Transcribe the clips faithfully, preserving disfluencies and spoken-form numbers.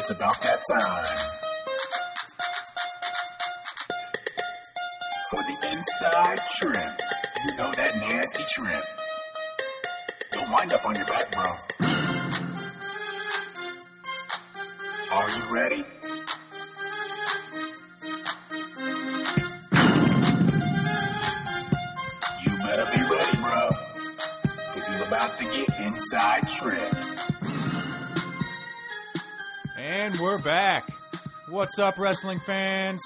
It's about that time for the inside trim. You know that nasty trim. Don't wind up on your back, bro. Are you ready? You better be ready, bro. Because you're about to get inside trim. And we're back. What's up, wrestling fans?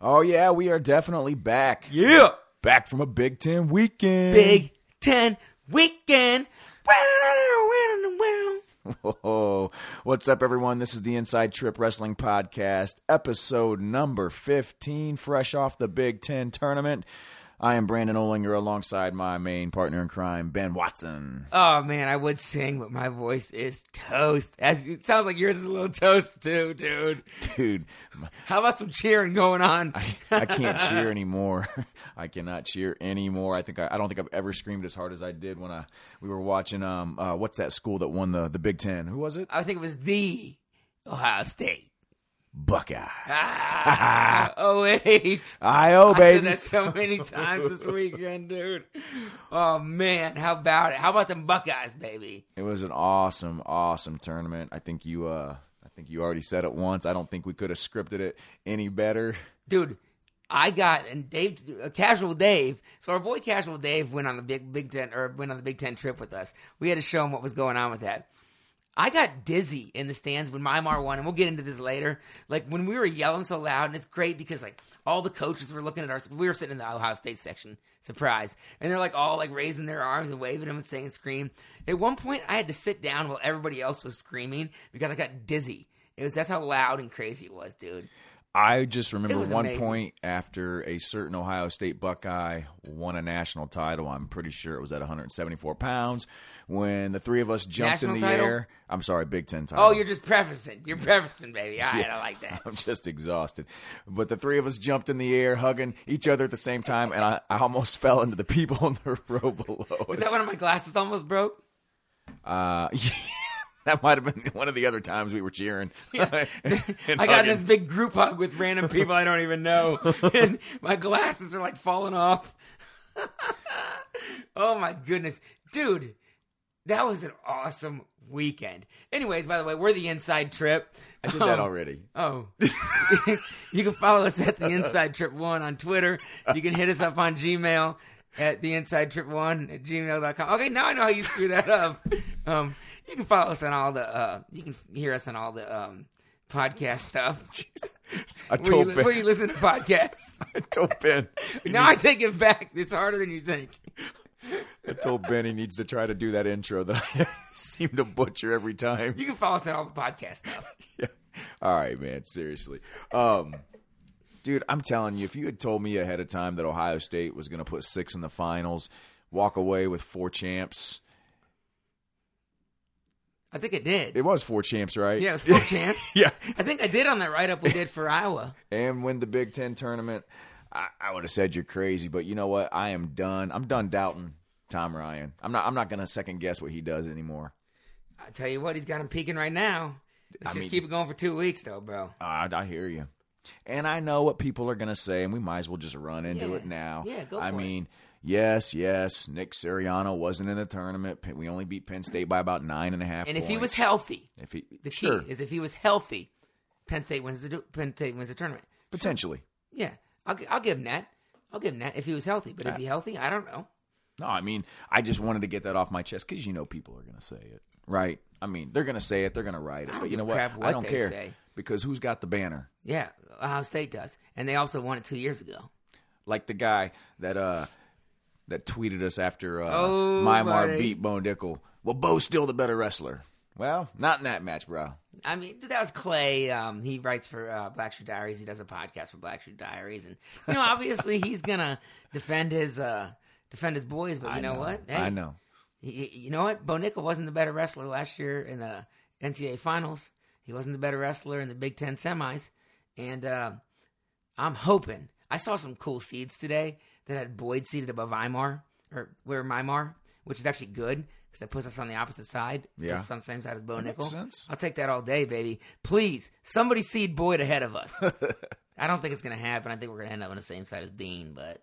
Oh, yeah, we are definitely back. Yeah. Back from a Big Ten weekend. Big Ten weekend. Whoa. What's up, everyone? This is the Inside Trip Wrestling Podcast, episode number fifteen, fresh off the Big Ten tournament. I am Brandon Olinger alongside my main partner in crime, Ben Watson. Oh, man, I would sing, but my voice is toast. As it sounds like yours is a little toast, too, dude. Dude. How about some cheering going on? I, I can't cheer anymore. I cannot cheer anymore. I think I, I don't think I've ever screamed as hard as I did when I we were watching, um, uh, what's that school that won the, the Big Ten? Who was it? I think it was the Ohio State. Buckeyes. Ah, O H. I O, baby. I did that so many times this weekend, dude. Oh, man. How about it? How about them Buckeyes, baby? It was an awesome, awesome tournament. I think you uh, I think you already said it once. I don't think we could have scripted it any better. Dude, I got, and Dave, uh, Casual Dave, so our boy Casual Dave went on the Big Big Ten, or went on the Big Ten trip with us. We had to show him what was going on with that. I got dizzy in the stands when Mymar won, and we'll get into this later. Like, when we were yelling so loud, and it's great because, like, all the coaches were looking at our – we were sitting in the Ohio State section, surprise. And they're, like, all, like, raising their arms and waving them and saying scream. At one point, I had to sit down while everybody else was screaming because I got dizzy. It was – that's how loud and crazy it was, dude. I just remember one amazing. point after a certain Ohio State Buckeye won a national title. I'm pretty sure it was at one hundred seventy-four pounds when the three of us jumped national in the title? air. I'm sorry, Big Ten title. Oh, you're just prefacing. You're prefacing, baby. All yeah. right, I like that. I'm just exhausted. But the three of us jumped in the air, hugging each other at the same time, and I, I almost fell into the people in the row below us. Was that one of my glasses almost broke? Uh, yeah. That might have been one of the other times we were cheering. Yeah. I got hugging. this big group hug with random people I don't even know. And my glasses are like falling off. Oh my goodness. Dude, that was an awesome weekend. Anyways, by the way, we're the Inside Trip. I did um, that already. Oh. You can follow us at the Inside Trip One on Twitter. You can hit us up on Gmail at the Inside Trip One at gmail dot com. Okay, now I know how you screw that up. Um You can follow us on all the, uh, you can hear us on all the um, podcast stuff. Jeez. I told where, you, Ben. where you listen to podcasts. I told Ben. Now I take it back. It's harder than you think. I told Ben he needs to try to do that intro that I seem to butcher every time. You can follow us on all the podcast stuff. Yeah. All right, man. Seriously. Um, dude, I'm telling you, if you had told me ahead of time that Ohio State was going to put six in the finals, walk away with four champs. I think it did. It was four champs, right? Yeah, it was four champs. Yeah. I think I did on that write-up we did for Iowa. And win the Big Ten tournament. I, I would have said you're crazy, but you know what? I am done. I'm done doubting Tom Ryan. I'm not I'm not going to second-guess what he does anymore. I tell you what, he's got him peaking right now. Let's I just mean, keep it going for two weeks, though, bro. I, I hear you. And I know what people are going to say, and we might as well just run into yeah. it now. Yeah, go for I it. I mean... Yes, yes, Nick Suriano wasn't in the tournament. We only beat Penn State by about nine and a half and points. And if he was healthy, if he, the sure. key is if he was healthy, Penn State wins the, Penn State wins the tournament. Potentially. Sure. Yeah, I'll, I'll give him that. I'll give him that if he was healthy. But yeah. is he healthy? I don't know. No, I mean, I just wanted to get that off my chest because you know people are going to say it, right? I mean, they're going to say it. They're going to write it. But you know what? what? I don't care say. because who's got the banner? Yeah, Ohio State does. And they also won it two years ago. Like the guy that – uh. that tweeted us after uh, oh, Mymar beat Bo Nickal. Well, Bo's still the better wrestler. Well, not in that match, bro. I mean, that was Clay. Um, he writes for uh, Black Shoe Diaries. He does a podcast for Black Shoe Diaries, and you know, obviously, he's gonna defend his uh, defend his boys. But you I know, know what? Hey, I know. He, you know what? Bo Nickal wasn't the better wrestler last year in the N C double A finals. He wasn't the better wrestler in the Big Ten semis. And uh, I'm hoping. I saw some cool seeds today that had Boyd seated above Mymar, or where Mymar, which is actually good because that puts us on the opposite side. Yeah. Puts us on the same side as Bo Nickal. Makes sense. I'll take that all day, baby. Please, somebody seed Boyd ahead of us. I don't think it's going to happen. I think we're going to end up on the same side as Dean, but...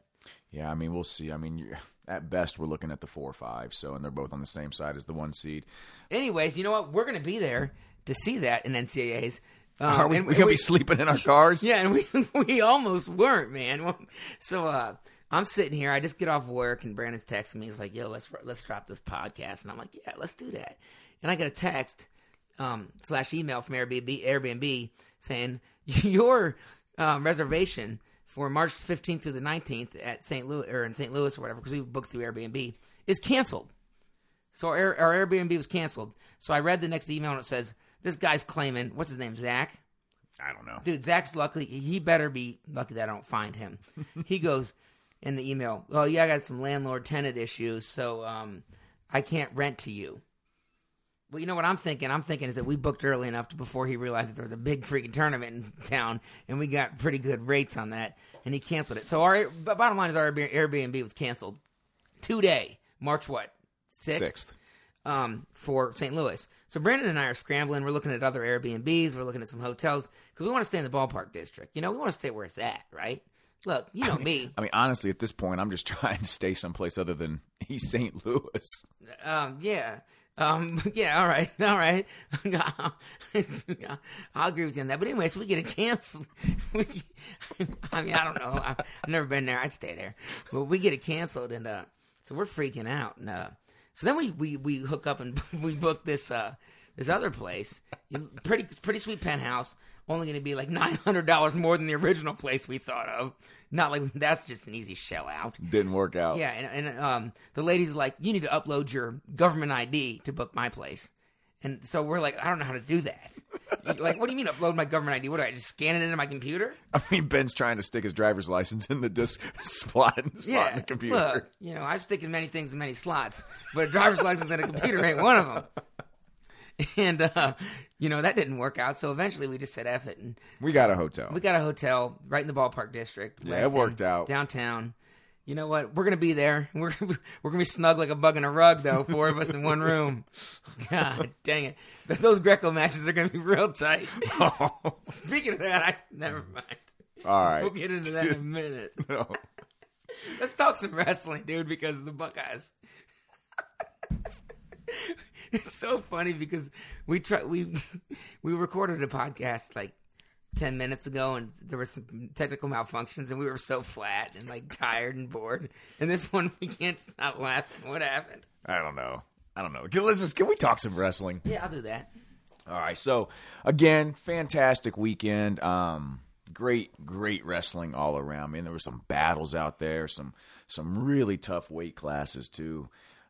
Yeah, I mean, we'll see. I mean, you're, at best, we're looking at the four or five, so, and they're both on the same side as the one seed. Anyways, you know what? We're going to be there to see that in N C A As. Um, Are we, we going to be sleeping in our cars? Yeah, and we we almost weren't, man. So uh, I'm sitting here. I just get off work, and Brandon's texting me. He's like, yo, let's let's drop this podcast. And I'm like, yeah, let's do that. And I get a text um, slash email from Airbnb, Airbnb saying, your um, reservation for March fifteenth through the nineteenth at Saint Louis or in Saint Louis or whatever, because we booked through Airbnb, is canceled. So our, our Airbnb was canceled. So I read the next email and it says, this guy's claiming, what's his name, Zach? I don't know. Dude, Zach's lucky. He better be lucky that I don't find him. He goes in the email, oh, yeah, I got some landlord-tenant issues, so um, I can't rent to you. Well, you know what I'm thinking? I'm thinking is that we booked early enough to before he realized that there was a big freaking tournament in town, and we got pretty good rates on that, and he canceled it. So our bottom line is our Airbnb was canceled today, March what? sixth? sixth. Um, for Saint Louis. So Brandon and I are scrambling. We're looking at other Airbnbs. We're looking at some hotels because we want to stay in the ballpark district. You know, we want to stay where it's at, right? Look, you know I mean, me. I mean, honestly, at this point, I'm just trying to stay someplace other than East Saint Louis. Um, yeah. Um, yeah, all right, all right. I'll agree with you on that. But anyway, so we get it canceled. We, I mean, I don't know. I've never been there. I'd stay there. But we get it canceled, and uh, so we're freaking out. And uh, so then we, we, we hook up and we book this uh, this other place, pretty pretty sweet penthouse, only going to be like nine hundred dollars more than the original place we thought of. Not like that's just an easy shell out. Didn't work out. Yeah, and, and um, the lady's like, you need to upload your government I D to book my place. And so we're like, I don't know how to do that. Like, what do you mean upload my government I D? What do I, just scan it into my computer? I mean, Ben's trying to stick his driver's license in the disc slot and slot yeah, in the computer. Look, you know, I've sticking many things in many slots, but a driver's license in a computer ain't one of them. And, uh, you know, that didn't work out. So eventually we just said F it. And we got a hotel. We got a hotel right in the ballpark district. Yeah, it worked out. Downtown. You know what? We're going to be there. We're gonna be, we're going to be snug like a bug in a rug, though. Four of us in one room. God dang it. But those Greco matches are going to be real tight. Oh. Speaking of that, I never mind. All right. We'll get into that in a minute. No. Let's talk some wrestling, dude, because the Buckeyes. It's so funny because we try, we we recorded a podcast like ten minutes ago, and there were some technical malfunctions, and we were so flat and like tired and bored. And this one we can't stop laughing. What happened? I don't know. I don't know. Let's just can we talk some wrestling? Yeah, I'll do that. All right. So again, fantastic weekend. Um, great, great wrestling all around. I mean, there were some battles out there, some some really tough weight classes too.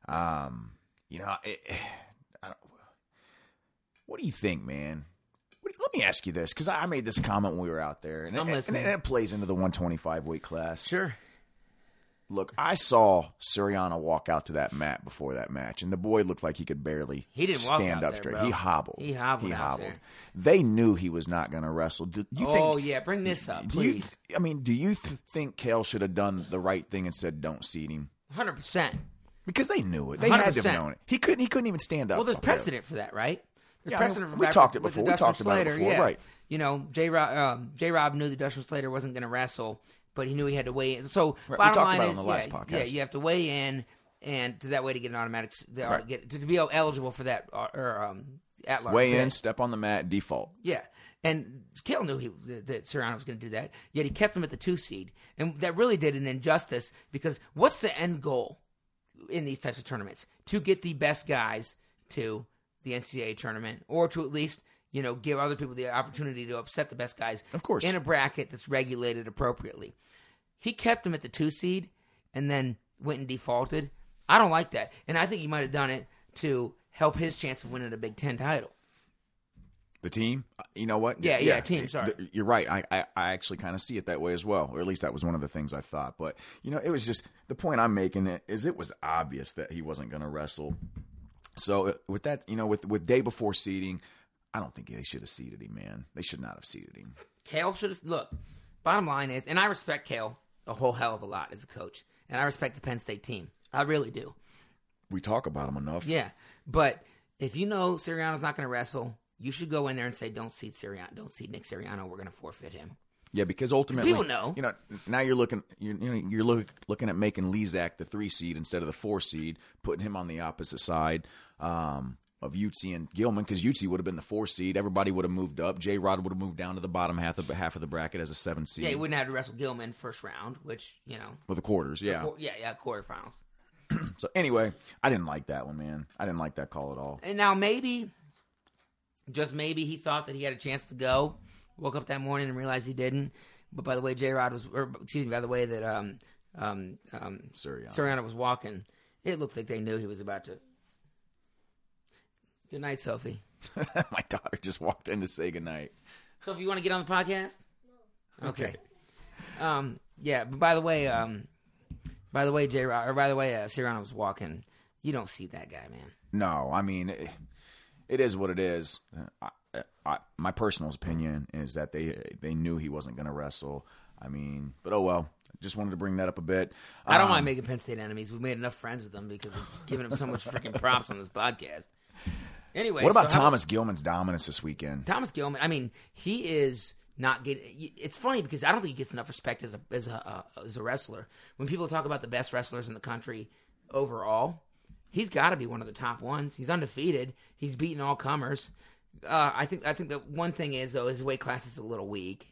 Um, you know. It, I don't, what do you think, man? What do, let me ask you this, because I made this comment when we were out there, and it, and, it, and it plays into the one twenty-five weight class. Sure. Look, I saw Suriano walk out to that mat before that match, and the boy looked like he could barely he didn't stand up there, straight. Bro. He hobbled. He hobbled. He hobbled. They knew he was not going to wrestle. Do you oh, think, yeah. Bring this up, please. You, I mean, do you th- think Kale should have done the right thing and said, don't seat him? one hundred percent. Because they knew it. They one hundred percent had to have known it. He couldn't, he couldn't even stand up. Well, there's precedent there. for that, right? There's yeah, precedent I mean, for we that. Talked it before. We talked Slater, about it before, yeah. Right. You know, J-Rod, um, J-Rod knew that Dustin Slater wasn't going to wrestle, but he knew he had to weigh in. So, right. bottom we talked line about is, it on the last yeah, podcast. Yeah, you have to weigh in, and that way to get an automatic right. – get to be eligible for that uh, or um, at-large. Weigh in, step on the mat, default. Yeah. And Kale knew he, that Suriano was going to do that, yet he kept him at the two seed. And that really did an injustice because what's the end goal in these types of tournaments? To get the best guys to the N C A A tournament, or to at least, you know, give other people the opportunity to upset the best guys, of course, in a bracket that's regulated appropriately. He kept them at the two seed and then went and defaulted. I don't like that. And I think he might have done it to help his chance of winning a Big Ten title. The team? You know what? Yeah, yeah, yeah team, sorry. You're right. I, I, I actually kind of see it that way as well, or at least that was one of the things I thought. But, you know, it was just – the point I'm making it is it was obvious that he wasn't going to wrestle. So, with that, you know, with, with day before seeding, I don't think they should have seeded him, man. They should not have seeded him. Kale should have – look, bottom line is – and I respect Kale a whole hell of a lot as a coach, and I respect the Penn State team. I really do. we talk about him enough. Yeah, but if you know Suriano's not going to wrestle, you should go in there and say, "Don't seat Suriano, don't seat Nick Suriano. We're going to forfeit him." Yeah, because ultimately, people know. You know, now you're looking, you're, you know, you're look, looking at making Lezak the three seed instead of the four seed, putting him on the opposite side um, of Utsi and Gilman, because Utsi would have been the four seed. Everybody would have moved up. J-Rod would have moved down to the bottom half of half of the bracket as a seven seed. Yeah, he wouldn't have to wrestle Gilman first round, which you know, with the quarters, yeah, the, yeah, yeah, quarterfinals. So anyway, I didn't like that one, man. I didn't like that call at all. And now maybe, just maybe, he thought that he had a chance to go. Woke up that morning and realized he didn't. But by the way, J-Rod was, or excuse me, by the way that um, um, um, Suriano. Suriano was walking, it looked like they knew he was about to. Good night, Sophie. My daughter just walked in to say good night. Sophie, you want to get on the podcast? No. Okay. okay. Um, yeah. But by the way, um, by the way, J-Rod, or by the way, uh, Suriano was walking. You don't see that guy, man. No, I mean, it, it is what it is. I, I, my personal opinion is that they they knew he wasn't going to wrestle. I mean, but oh well. Just wanted to bring that up a bit. Um, I don't mind making Penn State enemies. We've made enough friends with them because we've given them so much freaking props on this podcast. Anyway, what about so Thomas how, Gilman's dominance this weekend? Thomas Gilman, I mean, he is not getting. It's funny because I don't think he gets enough respect as a as a uh, as a wrestler. When people talk about the best wrestlers in the country overall, he's got to be one of the top ones. He's undefeated. He's beaten all comers. Uh, I think I think the one thing is though his weight class is a little weak.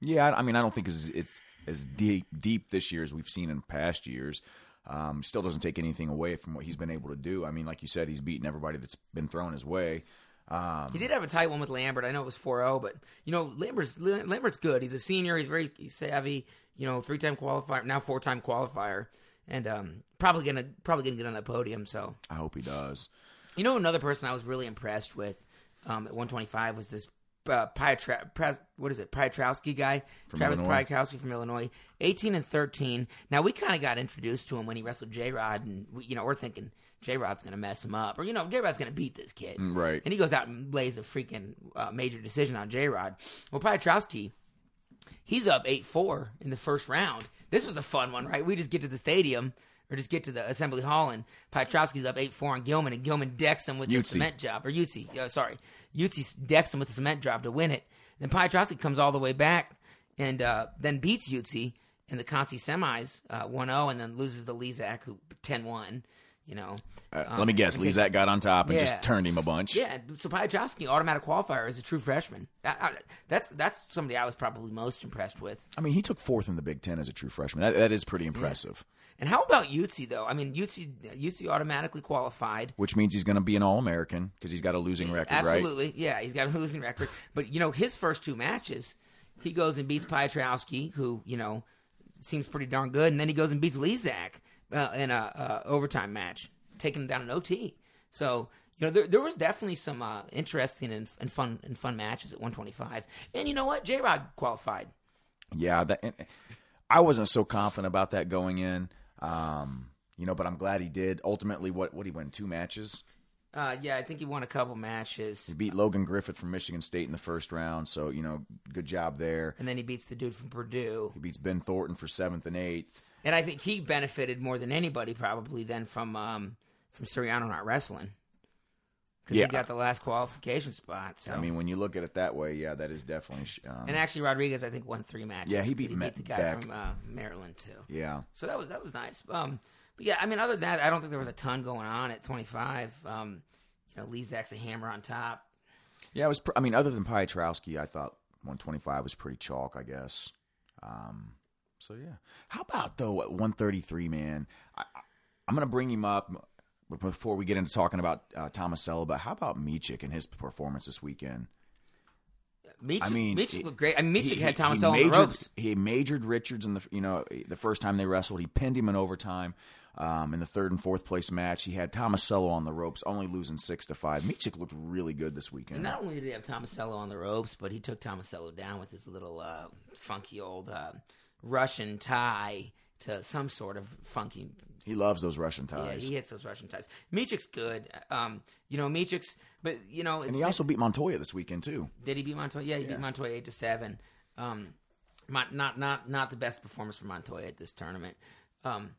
Yeah, I mean I don't think it's, it's as deep deep this year as we've seen in past years. Um, still doesn't take anything away from what he's been able to do. I mean, like you said, he's beaten everybody that's been thrown his way. Um, he did have a tight one with Lambert. I know it was four oh, but you know Lambert's Lambert's good. He's a senior. He's very savvy. You know, three time qualifier, now four time qualifier, and um, probably gonna probably gonna get on that podium. So I hope he does. You know, another person I was really impressed with um, at one twenty-five was this uh, Piotra- Pre- what is it? Piotrowski guy, from Travis Piotrowski from Illinois, eighteen and thirteen. Now we kind of got introduced to him when he wrestled J-Rod, and we, you know we're thinking J-Rod's going to mess him up, or you know J-Rod's going to beat this kid, right? And he goes out and lays a freaking uh, major decision on J-Rod. Well, Piotrowski, he's up eight four in the first round. This was a fun one, right? We just get to the stadium. Or just get to the Assembly Hall, and Piotrowski's up eight four on Gilman, and Gilman decks him with Utsi. the cement job. Or Utsi, uh, sorry. Utsi decks him with the cement job to win it. Then Piotrowski comes all the way back and uh, then beats Utsi in the Conti semis uh, one oh, and then loses to Lezak, who ten one. You know, uh, um, let me guess. Lezak got on top and yeah. just turned him a bunch. Yeah, so Piotrowski, automatic qualifier, is a true freshman. I, I, that's that's somebody I was probably most impressed with. I mean, he took fourth in the Big Ten as a true freshman. That that is pretty impressive. Yeah. And how about Utsi though? I mean, Utsi Utsi automatically qualified, which means he's going to be an All-American because he's got a losing record, Absolutely. right? Absolutely, yeah, he's got a losing record. But you know, his first two matches, he goes and beats Piotrowski, who you know seems pretty darn good, and then he goes and beats Lezak. Uh, in a uh, overtime match, taking him down in O T. So you know there there was definitely some uh, interesting and, and fun and fun matches at one twenty-five. And you know what, J-Rod qualified. Yeah, that, I wasn't so confident about that going in. Um, you know, but I'm glad he did. Ultimately, what what he won two matches. Uh, yeah, I think he won a couple matches. He beat Logan Griffith from Michigan State in the first round, so you know, good job there. And then he beats the dude from Purdue. He beats Ben Thornton for seventh and eighth. And I think he benefited more than anybody probably then from um, from Suriano not wrestling. Because yeah. he got the last qualification spot. So. I mean, when you look at it that way, yeah, that is definitely... Um, and actually, Rodriguez, I think, won three matches. Yeah, he beat, he beat the guy back. from uh, Maryland, too. Yeah. So that was that was nice. Um, but yeah, I mean, other than that, I don't think there was a ton going on at twenty-five. Um, you know, Lezak's a hammer on top. Yeah, it was. Pr- I mean, other than Piotrowski, I thought one twenty-five was pretty chalk, I guess. Um So, yeah. How about, though, at one thirty-three, man? I, I, I'm going to bring him up before we get into talking about uh, Tomasello, but how about Meechik and his performance this weekend? Meechik, I mean, Meechik looked great. I mean, Meechik he, had Tomasello on the ropes. He majored Richards in the you know the first time they wrestled. He pinned him in overtime um, in the third and fourth place match. He had Tomasello on the ropes, only losing six to five. Meechik looked really good this weekend. And not only did he have Tomasello on the ropes, but he took Tomasello down with his little uh, funky old... Uh, Russian tie to some sort of funky. He loves those Russian ties. Yeah, he hits those Russian ties. Meechik's good. Um, you know, Meechik's, but you know, it's, and he also beat Montoya this weekend too. Did he beat Montoya? Yeah, he yeah. beat Montoya eight to seven. Um, not not not the best performance for Montoya at this tournament. Um,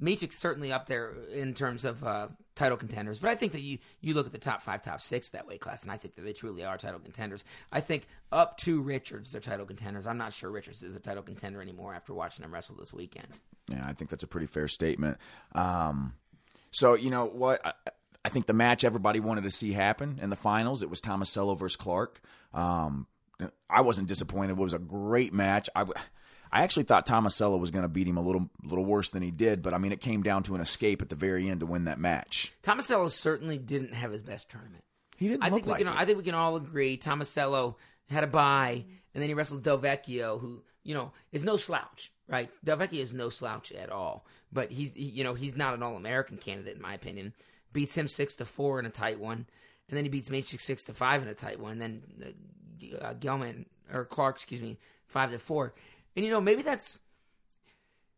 Meechik's certainly up there in terms of uh, title contenders, but I think that you, you look at the top five, top six that weight class, and I think that they truly are title contenders. I think up to Richards, they're title contenders. I'm not sure Richards is a title contender anymore after watching him wrestle this weekend. Yeah, I think that's a pretty fair statement. Um, so, you know what? I, I think the match everybody wanted to see happen in the finals, it was Tomasello versus Clark. Um, I wasn't disappointed. It was a great match. I w- I actually thought Tomasello was going to beat him a little little worse than he did, but, I mean, it came down to an escape at the very end to win that match. Tomasello certainly didn't have his best tournament. He didn't I look think like we can, it. I think we can all agree Tomasello had a bye, and then he wrestled Del Vecchio, who, you know, is no slouch, right? Del Vecchio is no slouch at all, but he's, he, you know, he's not an All-American candidate, in my opinion. Beats him six to four in a tight one, and then he beats Meechik six to five in a tight one, and then uh, Gilman, or Clark, excuse me, five to four. And, you know, maybe that's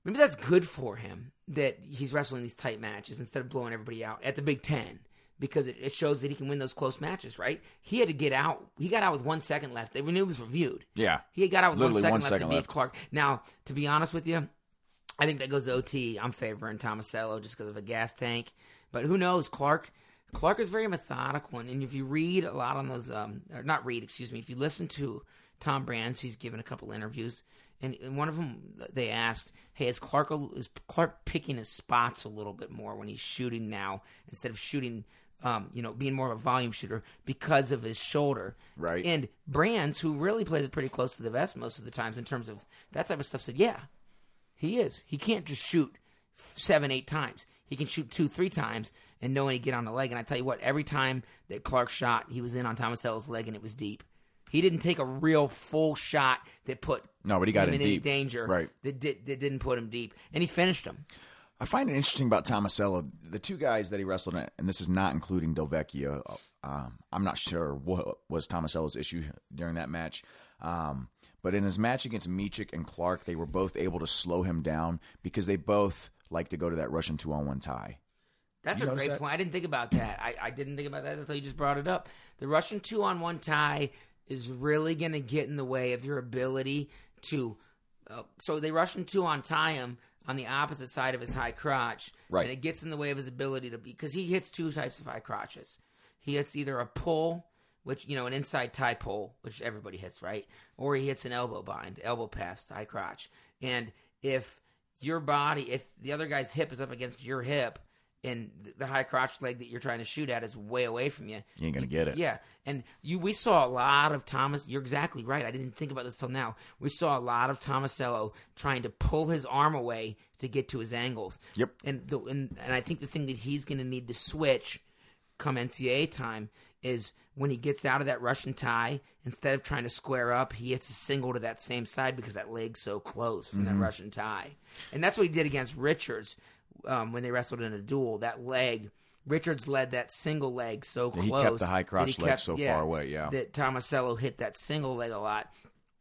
maybe that's good for him that he's wrestling these tight matches instead of blowing everybody out at the Big Ten, because it, it shows that he can win those close matches, right? He had to get out. He got out with one second left. They knew it was reviewed. Yeah. He got out with Literally one second one left second to beat left. Clark. Now, to be honest with you, I think that goes to O T. I'm favoring Tomasello just because of a gas tank. But who knows? Clark Clark is very methodical. And, and if you read a lot on those um, – or not read, excuse me. If you listen to Tom Brands, he's given a couple interviews – and one of them, they asked, hey, is Clark is Clark picking his spots a little bit more when he's shooting now instead of shooting, um, you know, being more of a volume shooter because of his shoulder? Right. And Brands, who really plays it pretty close to the vest most of the times in terms of that type of stuff, said, yeah, he is. He can't just shoot seven, eight times. He can shoot two, three times and know when he get on the leg. And I tell you what, every time that Clark shot, he was in on Tomasello's leg and it was deep. He didn't take a real full shot that put no, but he got him in deep. danger. Right. That, did, that didn't put him deep. And he finished him. I find it interesting about Tomasello. The two guys that he wrestled in, and this is not including Del Vecchio. Um, I'm not sure what was Tomasello's issue during that match. Um, but in his match against Meechik and Clark, they were both able to slow him down because they both like to go to that Russian two-on-one tie. That's a great that? point. I didn't think about that. I, I didn't think about that until you just brought it up. The Russian two-on-one tie is really going to get in the way of your ability to... Uh, so they rush him two on tie him on the opposite side of his high crotch. Right. And it gets in the way of his ability to... Because he hits two types of high crotches. He hits either a pull, which, you know, an inside tie pull, which everybody hits, right? Or he hits an elbow bind, elbow pass, high crotch. And if your body... If the other guy's hip is up against your hip... and the high crotch leg that you're trying to shoot at is way away from you. You ain't going to get it. Yeah. And you, we saw a lot of Thomas. You're exactly right. I didn't think about this till now. We saw a lot of Tomasello trying to pull his arm away to get to his angles. Yep. And the, and, and I think the thing that he's going to need to switch come N C double A time is when he gets out of that Russian tie, instead of trying to square up, he hits a single to that same side because that leg's so close from mm-hmm. that Russian tie. And that's what he did against Richards. Um, when they wrestled in a duel, that leg, Richards led that single leg so close. He kept the high crotch leg so yeah, far away, yeah. That Tomasello hit that single leg a lot.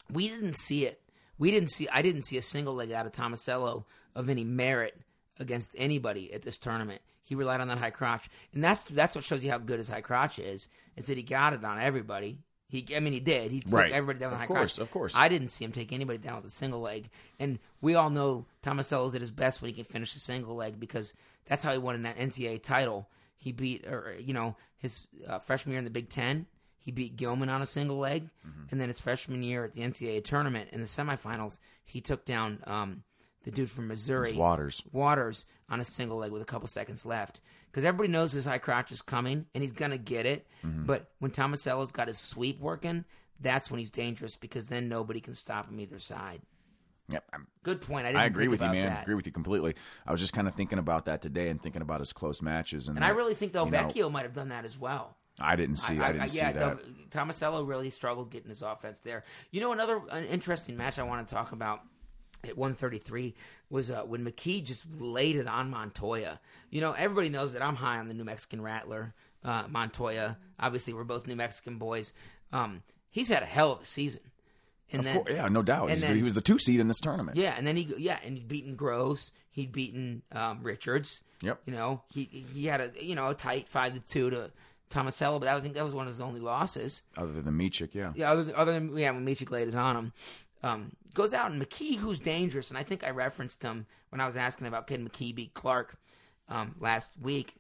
We didn't see it. We didn't see. I didn't see a single leg out of Tomasello of any merit against anybody at this tournament. He relied on that high crotch, and that's that's what shows you how good his high crotch is. Is that he got it on everybody. He, I mean, he did. He took right. everybody down with a high crotch. Of course, of course. I didn't see him take anybody down with a single leg. And we all know Tomasello's at his best when he can finish a single leg because that's how he won in that N C double A title. He beat, or you know, his uh, freshman year in the Big Ten, he beat Gilman on a single leg. Mm-hmm. And then his freshman year at the N C double A tournament in the semifinals, he took down um, the dude from Missouri. Waters. Waters on a single leg with a couple seconds left. Because everybody knows his high crotch is coming, and he's going to get it. Mm-hmm. But when Tomasello's got his sweep working, that's when he's dangerous because then nobody can stop him either side. Yep. I'm, Good point. I, didn't I agree think with about you, man. That. I agree with you completely. I was just kind of thinking about that today and thinking about his close matches. And, and that, I really think Del Vecchio might have done that as well. I didn't see I, I, I didn't I, see yeah, that. Del, Tomasello really struggled getting his offense there. You know, another an interesting match I want to talk about at one thirty-three was uh, when McKee just laid it on Montoya. You know, everybody knows that I'm high on the New Mexican Rattler, uh, Montoya. Obviously, we're both New Mexican boys. Um, he's had a hell of a season. And of then, course, yeah, no doubt. Then, the, he was the two seed in this tournament. Yeah, and then he, yeah, and he'd beaten Groves. He'd beaten um, Richards. Yep. You know, he he had a you know a tight five to two to Tomasello, but I think that was one of his only losses. Other than Meechik, yeah. Yeah, other, other than yeah, when Meechik laid it on him. Um, goes out, and McKee, who's dangerous, and I think I referenced him when I was asking about can McKee beat Clark um, last week.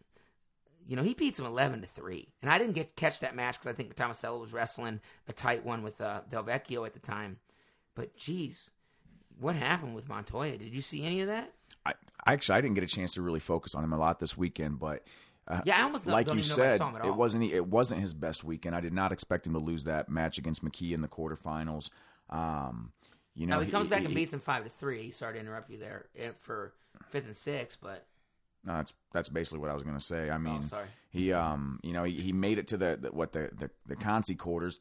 You know, he beats him eleven to three, and I didn't get catch that match because I think Tomasello was wrestling a tight one with uh, Del Vecchio at the time. But, geez, what happened with Montoya? Did you see any of that? I, I actually, I didn't get a chance to really focus on him a lot this weekend, but... Uh, yeah, I almost like don't you even said, know I saw him at all. It wasn't it wasn't his best weekend. I did not expect him to lose that match against McKee in the quarterfinals. Um, you know, now he, he comes back he, and beats him five to three. Sorry to interrupt you there for fifth and sixth, but no, that's that's basically what I was going to say. I mean, oh, sorry. he um, you know, he, he made it to the, the what the the, the Consi quarters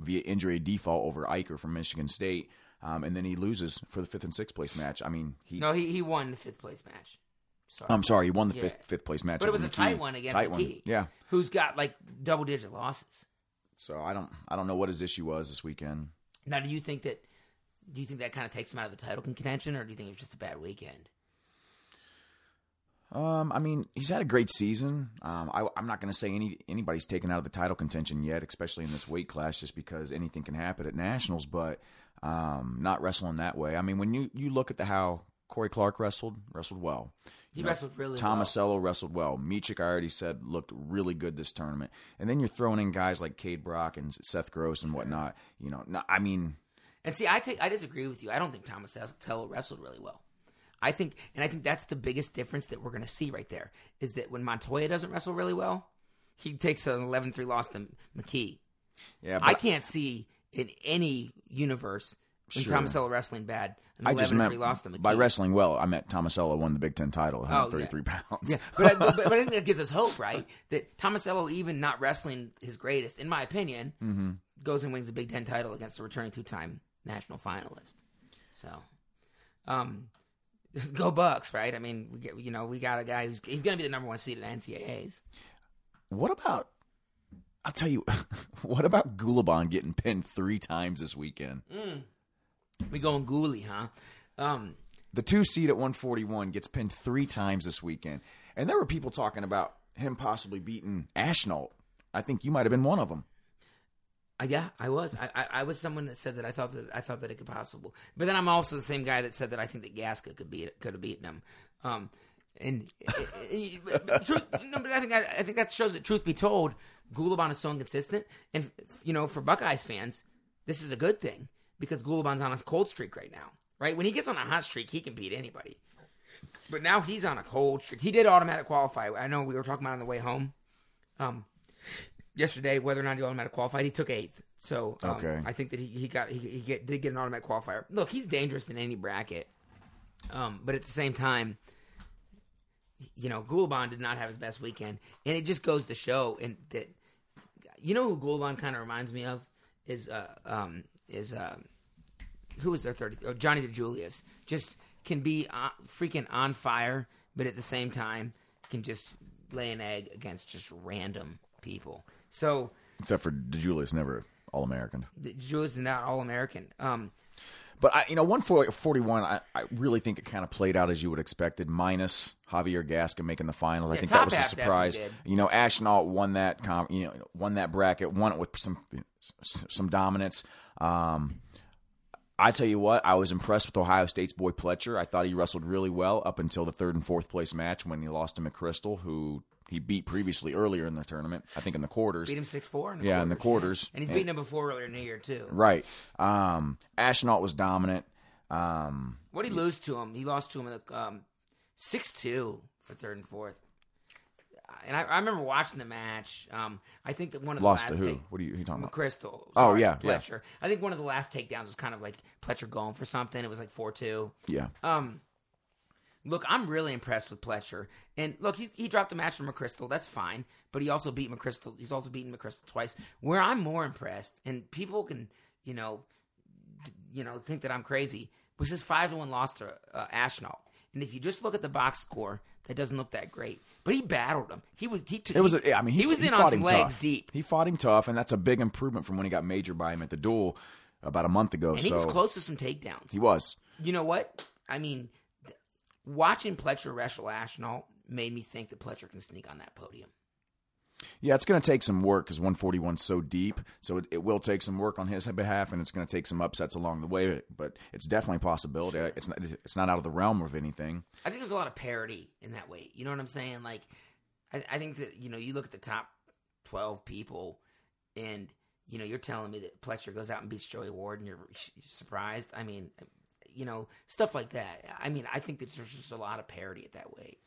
via injury default over Iker from Michigan State, um, and then he loses for the fifth and sixth place match. I mean, he no, he he won the fifth place match. Sorry. I'm sorry, he won the yeah. fifth, fifth place match. But it was a tight one against McKee, yeah. who's got like double digit losses. So I don't, I don't know what his issue was this weekend. Now, do you think that, do you think that kind of takes him out of the title contention, or do you think it was just a bad weekend? Um, I mean, he's had a great season. Um, I, I'm not going to say any anybody's taken out of the title contention yet, especially in this weight class, just because anything can happen at nationals. But um, not wrestling that way. I mean, when you you look at the how. Corey Clark wrestled, wrestled well. You he know, wrestled really Tomasello well. Tomasello wrestled well. Meechik, I already said, looked really good this tournament. And then you're throwing in guys like Cade Brock and Seth Gross and whatnot. You know, not, I mean... And see, I take, I disagree with you. I don't think Tomasello wrestled really well. I think, and I think that's the biggest difference that we're going to see right there, is that when Montoya doesn't wrestle really well, he takes an eleven three loss to McKee. Yeah, I can't see in any universe... When sure. Tomasello wrestling bad, and I just meant lost him by wrestling well. I meant Tomasello won the Big Ten title, one thirty-three oh, yeah. pounds. Yeah. But, I, but, but I think that gives us hope, right? That Tomasello, even not wrestling his greatest, in my opinion, mm-hmm. goes and wins the Big Ten title against the returning two-time national finalist. So, um, go Bucks, right? I mean, we get, you know, we got a guy who's he's going to be the number one seed at N C A As. What about? I'll tell you, what about Gulabon getting pinned three times this weekend? Mm. We going ghouly, huh? Um, the two seed at one forty-one gets pinned three times this weekend. And there were people talking about him possibly beating Ashnault. I think you might have been one of them. Uh, yeah, I was. I, I, I was someone that said that I thought that I thought that it could possible. But then I'm also the same guy that said that I think that Gasca could beat could have beaten him. Um, and but truth, no, but I think I, I think that shows that truth be told, Gulabon is so inconsistent. And you know, for Buckeyes fans, this is a good thing. Because Gulabon's on a cold streak right now, right? When he gets on a hot streak, he can beat anybody. But now he's on a cold streak. He did automatic qualify. I know we were talking about on the way home um, yesterday whether or not he automatic qualified. He took eighth. So um, okay. I think that he, he got he, he get, did get an automatic qualifier. Look, he's dangerous in any bracket. Um, but at the same time, you know, Gulabon did not have his best weekend. And it just goes to show and that – you know who Gulabon kind of reminds me of is uh, – um, is um, who was their thirty? Oh, Johnny DeJulius just can be on, freaking on fire, but at the same time can just lay an egg against just random people. So except for DeJulius, never All American. DeJulius is not All American. Um, but I, you know, one forty one. I, I really think it kind of played out as you would expected, minus Javier Gasca making the finals. Yeah, I think that was a surprise. You know, Ashnault won that. You know, won that bracket. Won it with some some dominance. Um, I tell you what, I was impressed with Ohio State's boy Pletcher. I thought he wrestled really well up until the third and fourth place match when he lost to McChrystal, who he beat previously earlier in the tournament, I think in the quarters. Beat him six four? Yeah, quarters. in the quarters. And he's beaten and, him before earlier in the year, too. Right. Um, Ashnault was dominant. Um, what did he lose to him? He lost to him in the um, six two for third and fourth. And I, I remember watching the match. Um, I think that one of the lost last to who? Take, what are you, are you talking McChrystal, about? McChrystal. Oh yeah, Pletcher. Yeah. I think one of the last takedowns was kind of like Pletcher going for something. It was like four two. Yeah. Um, look, I'm really impressed with Pletcher. And look, he he dropped the match from McChrystal. That's fine. But he also beat McChrystal. He's also beaten McChrystal twice. Where I'm more impressed, and people can you know, d- you know, think that I'm crazy, was his five to one loss to uh, Ashnault. And if you just look at the box score, that doesn't look that great. But he battled him. He was he took. It was. A, I mean, he, he was in he on some legs tough. deep. He fought him tough, and that's a big improvement from when he got majored by him at the duel about a month ago. And so. He was close to some takedowns. He was. You know what? I mean, th- watching Pletcher wrestle Ashnault made me think that Pletcher can sneak on that podium. Yeah, it's going to take some work because one forty-one's so deep, so it, it will take some work on his behalf, and it's going to take some upsets along the way, but it's definitely a possibility. Sure. It's not, it's not out of the realm of anything. I think there's a lot of parity in that weight. You know what I'm saying? Like, I, I think that, you know, you look at the top twelve people, and, you know, you're telling me that Pletcher goes out and beats Joey Ward, and you're surprised? I mean, you know, stuff like that. I mean, I think that there's just a lot of parity at that weight.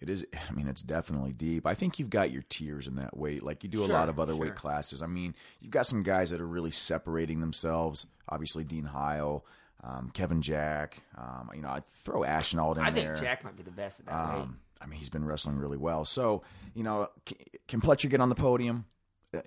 It is. I mean, it's definitely deep. I think you've got your tiers in that weight. Like you do sure, a lot of other sure. weight classes. I mean, you've got some guys that are really separating themselves. Obviously, Dean Heil, um, Kevin Jack. Um, you know, I'd throw Ashnault in I there. I think Jack might be the best at that um, weight. I mean, he's been wrestling really well. So, you know, can Pletcher get on the podium?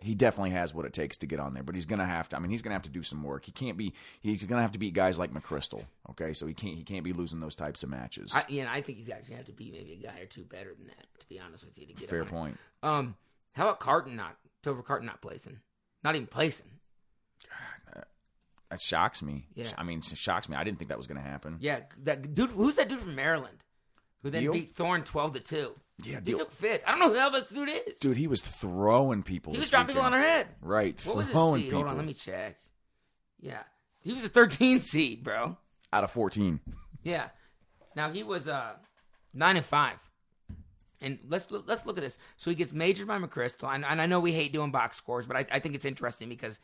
He definitely has what it takes to get on there, but he's going to have to, I mean, he's going to have to do some work. He can't be, he's going to have to beat guys like McChrystal. Okay. So he can't, he can't be losing those types of matches. I, yeah, I think he's actually have to be maybe a guy or two better than that, to be honest with you, to get fair on point. It. Um, how about Carton not, Tover Carton not placing, not even placing. God, that shocks me. Yeah. I mean, it shocks me. I didn't think that was going to happen. Yeah. That dude, who's that dude from Maryland who then Deal? beat Thorne twelve to two? Yeah, dude. He took fifth. I don't know who the hell this dude is. Dude, he was throwing people. He was dropping people on her head. Right, what was his seed? Hold on, let me check. Yeah. He was a thirteen seed, bro. Out of fourteen. Yeah. Now, he was uh, nine and five. And let's let's look at this. So, he gets majored by McChrystal. And, and I know we hate doing box scores, but I, I think it's interesting because...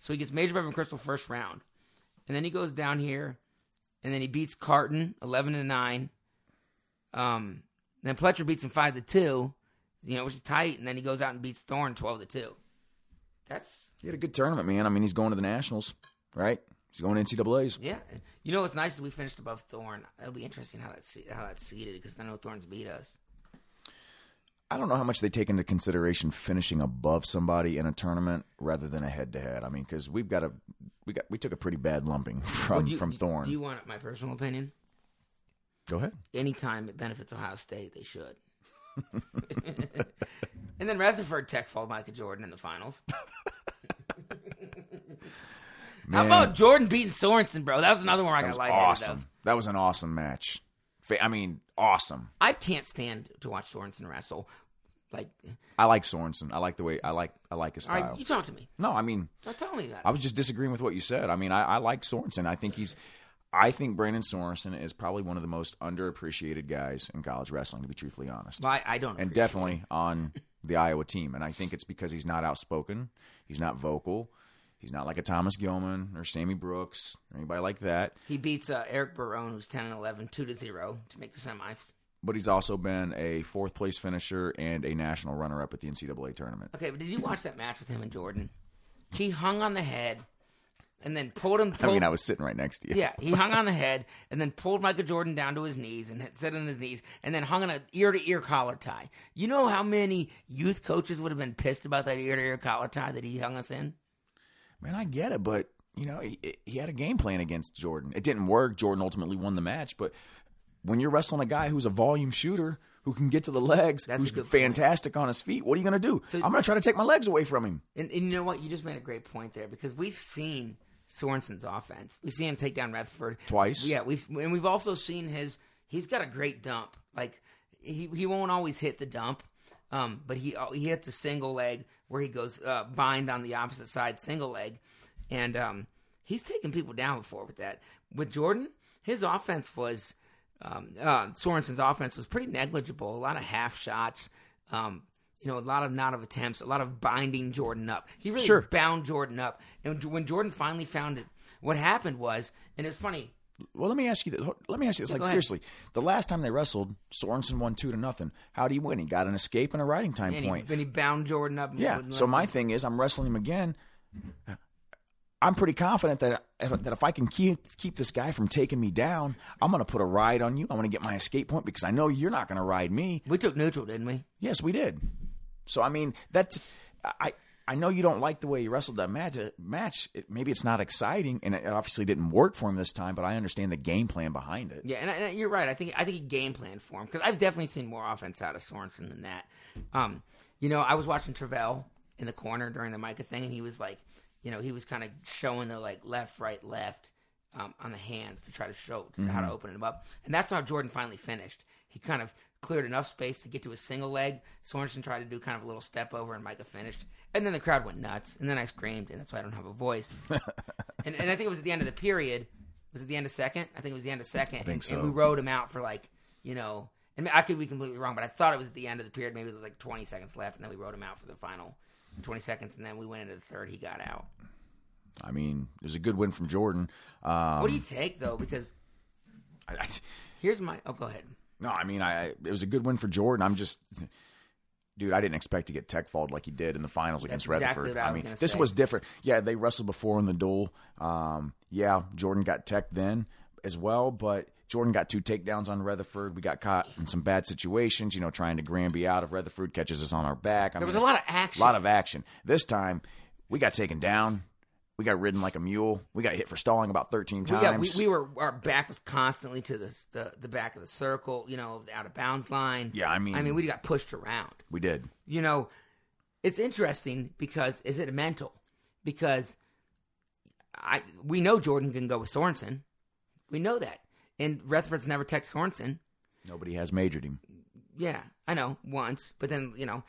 So, he gets majored by McChrystal first round. And then he goes down here. And then he beats Carton, eleven to nine. Um... Then Pletcher beats him five to two, you know, which is tight. And then he goes out and beats Thorne twelve to two. That's he had a good tournament, man. I mean, he's going to the nationals, right? He's going to N C double A's. Yeah, you know what's nice is we finished above Thorne. That'll be interesting how that's how that's seeded because I know Thorne's beat us. I don't know how much they take into consideration finishing above somebody in a tournament rather than a head to head. I mean, because we've got a we got we took a pretty bad lumping from well, you, from Thorne. Do you want my personal opinion? Go ahead. Anytime it benefits Ohio State, they should. And then Rutherford Tech followed Micah Jordan in the finals. How about Jordan beating Sorensen, bro? That was another one I got like. Awesome. That was an awesome match. I mean, awesome. I can't stand to watch Sorensen wrestle. Like, I like Sorensen. I like the way I like. I like his style. All right, you talk to me. No, I mean, don't tell me that. I was just disagreeing with what you said. I mean, I, I like Sorensen. I think he's. I think Brandon Sorensen is probably one of the most underappreciated guys in college wrestling, to be truthfully honest. Well, I, I don't And definitely him. On the Iowa team. And I think it's because he's not outspoken. He's not vocal. He's not like a Thomas Gilman or Sammy Brooks or anybody like that. He beats uh, Eric Barone, who's ten and eleven, two to zero to make the semis. But he's also been a fourth-place finisher and a national runner-up at the N C double A tournament. Okay, but did you watch that match with him and Jordan? He hung on the head. And then pulled him. Pulled, I mean, I was sitting right next to you. Yeah, he hung on the head and then pulled Micah Jordan down to his knees and set on his knees and then hung on an ear-to-ear collar tie. You know how many youth coaches would have been pissed about that ear-to-ear collar tie that he hung us in? Man, I get it, but, you know, he, he had a game plan against Jordan. It didn't work. Jordan ultimately won the match, but when you're wrestling a guy who's a volume shooter who can get to the legs, that's who's fantastic point. On his feet, what are you going to do? So, I'm going to try to take my legs away from him. And, and you know what? You just made a great point there because we've seen Sorensen's offense. We've seen him take down Rutherford twice. Yeah, we've and we've also seen his. He's got a great dump. Like he, he won't always hit the dump, um, but he he hits a single leg where he goes uh, bind on the opposite side, single leg, and um, he's taken people down before with that. With Jordan, his offense was um, uh, Sorensen's offense was pretty negligible. A lot of half shots. Um, You know, a lot of not of attempts, a lot of binding Jordan up. He really sure. bound Jordan up. And when Jordan finally found it, what happened was, and it's funny. Well, let me ask you this. Let me ask you this. Yeah, like, seriously, the last time they wrestled, Sorensen won two to nothing. How do you win? He got an escape and a riding time and point. He, and he bound Jordan up. And yeah. So my him. thing is, I'm wrestling him again. I'm pretty confident that that if I can keep keep this guy from taking me down, I'm going to put a ride on you. I'm going to get my escape point because I know you're not going to ride me. We took neutral, didn't we? Yes, we did. So, I mean, that's, I I know you don't like the way he wrestled that match. match. It, maybe it's not exciting, and it obviously didn't work for him this time, but I understand the game plan behind it. Yeah, and, and you're right. I think I think he game planned for him, because I've definitely seen more offense out of Sorensen than that. Um, you know, I was watching Travell in the corner during the Micah thing, and he was like, you know, he was kind of showing the, like, left, right, left um, on the hands to try to show to mm-hmm. how to open him up. And that's how Jordan finally finished. He kind of cleared enough space to get to a single leg. Sorensen tried to do kind of a little step over, and Micah finished. And then the crowd went nuts. And then I screamed, and that's why I don't have a voice. and, and I think it was at the end of the period. Was it the end of second? I think it was the end of second. I think and, so. and we rode him out for like, you know, and I could be completely wrong, but I thought it was at the end of the period. Maybe it was like twenty seconds left, and then we rode him out for the final twenty seconds, and then we went into the third. He got out. I mean, it was a good win from Jordan. Um, what do you take, though? Because I, I, here's my – oh, go ahead. No, I mean, I, it was a good win for Jordan. I'm just – dude, I didn't expect to get tech-falled like he did in the finals That's against exactly Redford. What I, I mean, was this say. was different. Yeah, they wrestled before in the duel. Um, yeah, Jordan got tech then as well, but Jordan got two takedowns on Rutherford. We got caught in some bad situations, you know, trying to Granby out. If Rutherford catches us on our back. I there mean, was a lot of action. A lot of action. This time, we got taken down. We got ridden like a mule. We got hit for stalling about thirteen times. Yeah, we, we were our back was constantly to the, the the back of the circle, you know, the out of bounds line. Yeah, I mean, I mean, we got pushed around. We did. You know, it's interesting because is it mental? Because I we know Jordan can go with Sorensen. We know that, and Rutherford's never teched Sorensen. Nobody has majored him. Yeah, I know once, but then you know.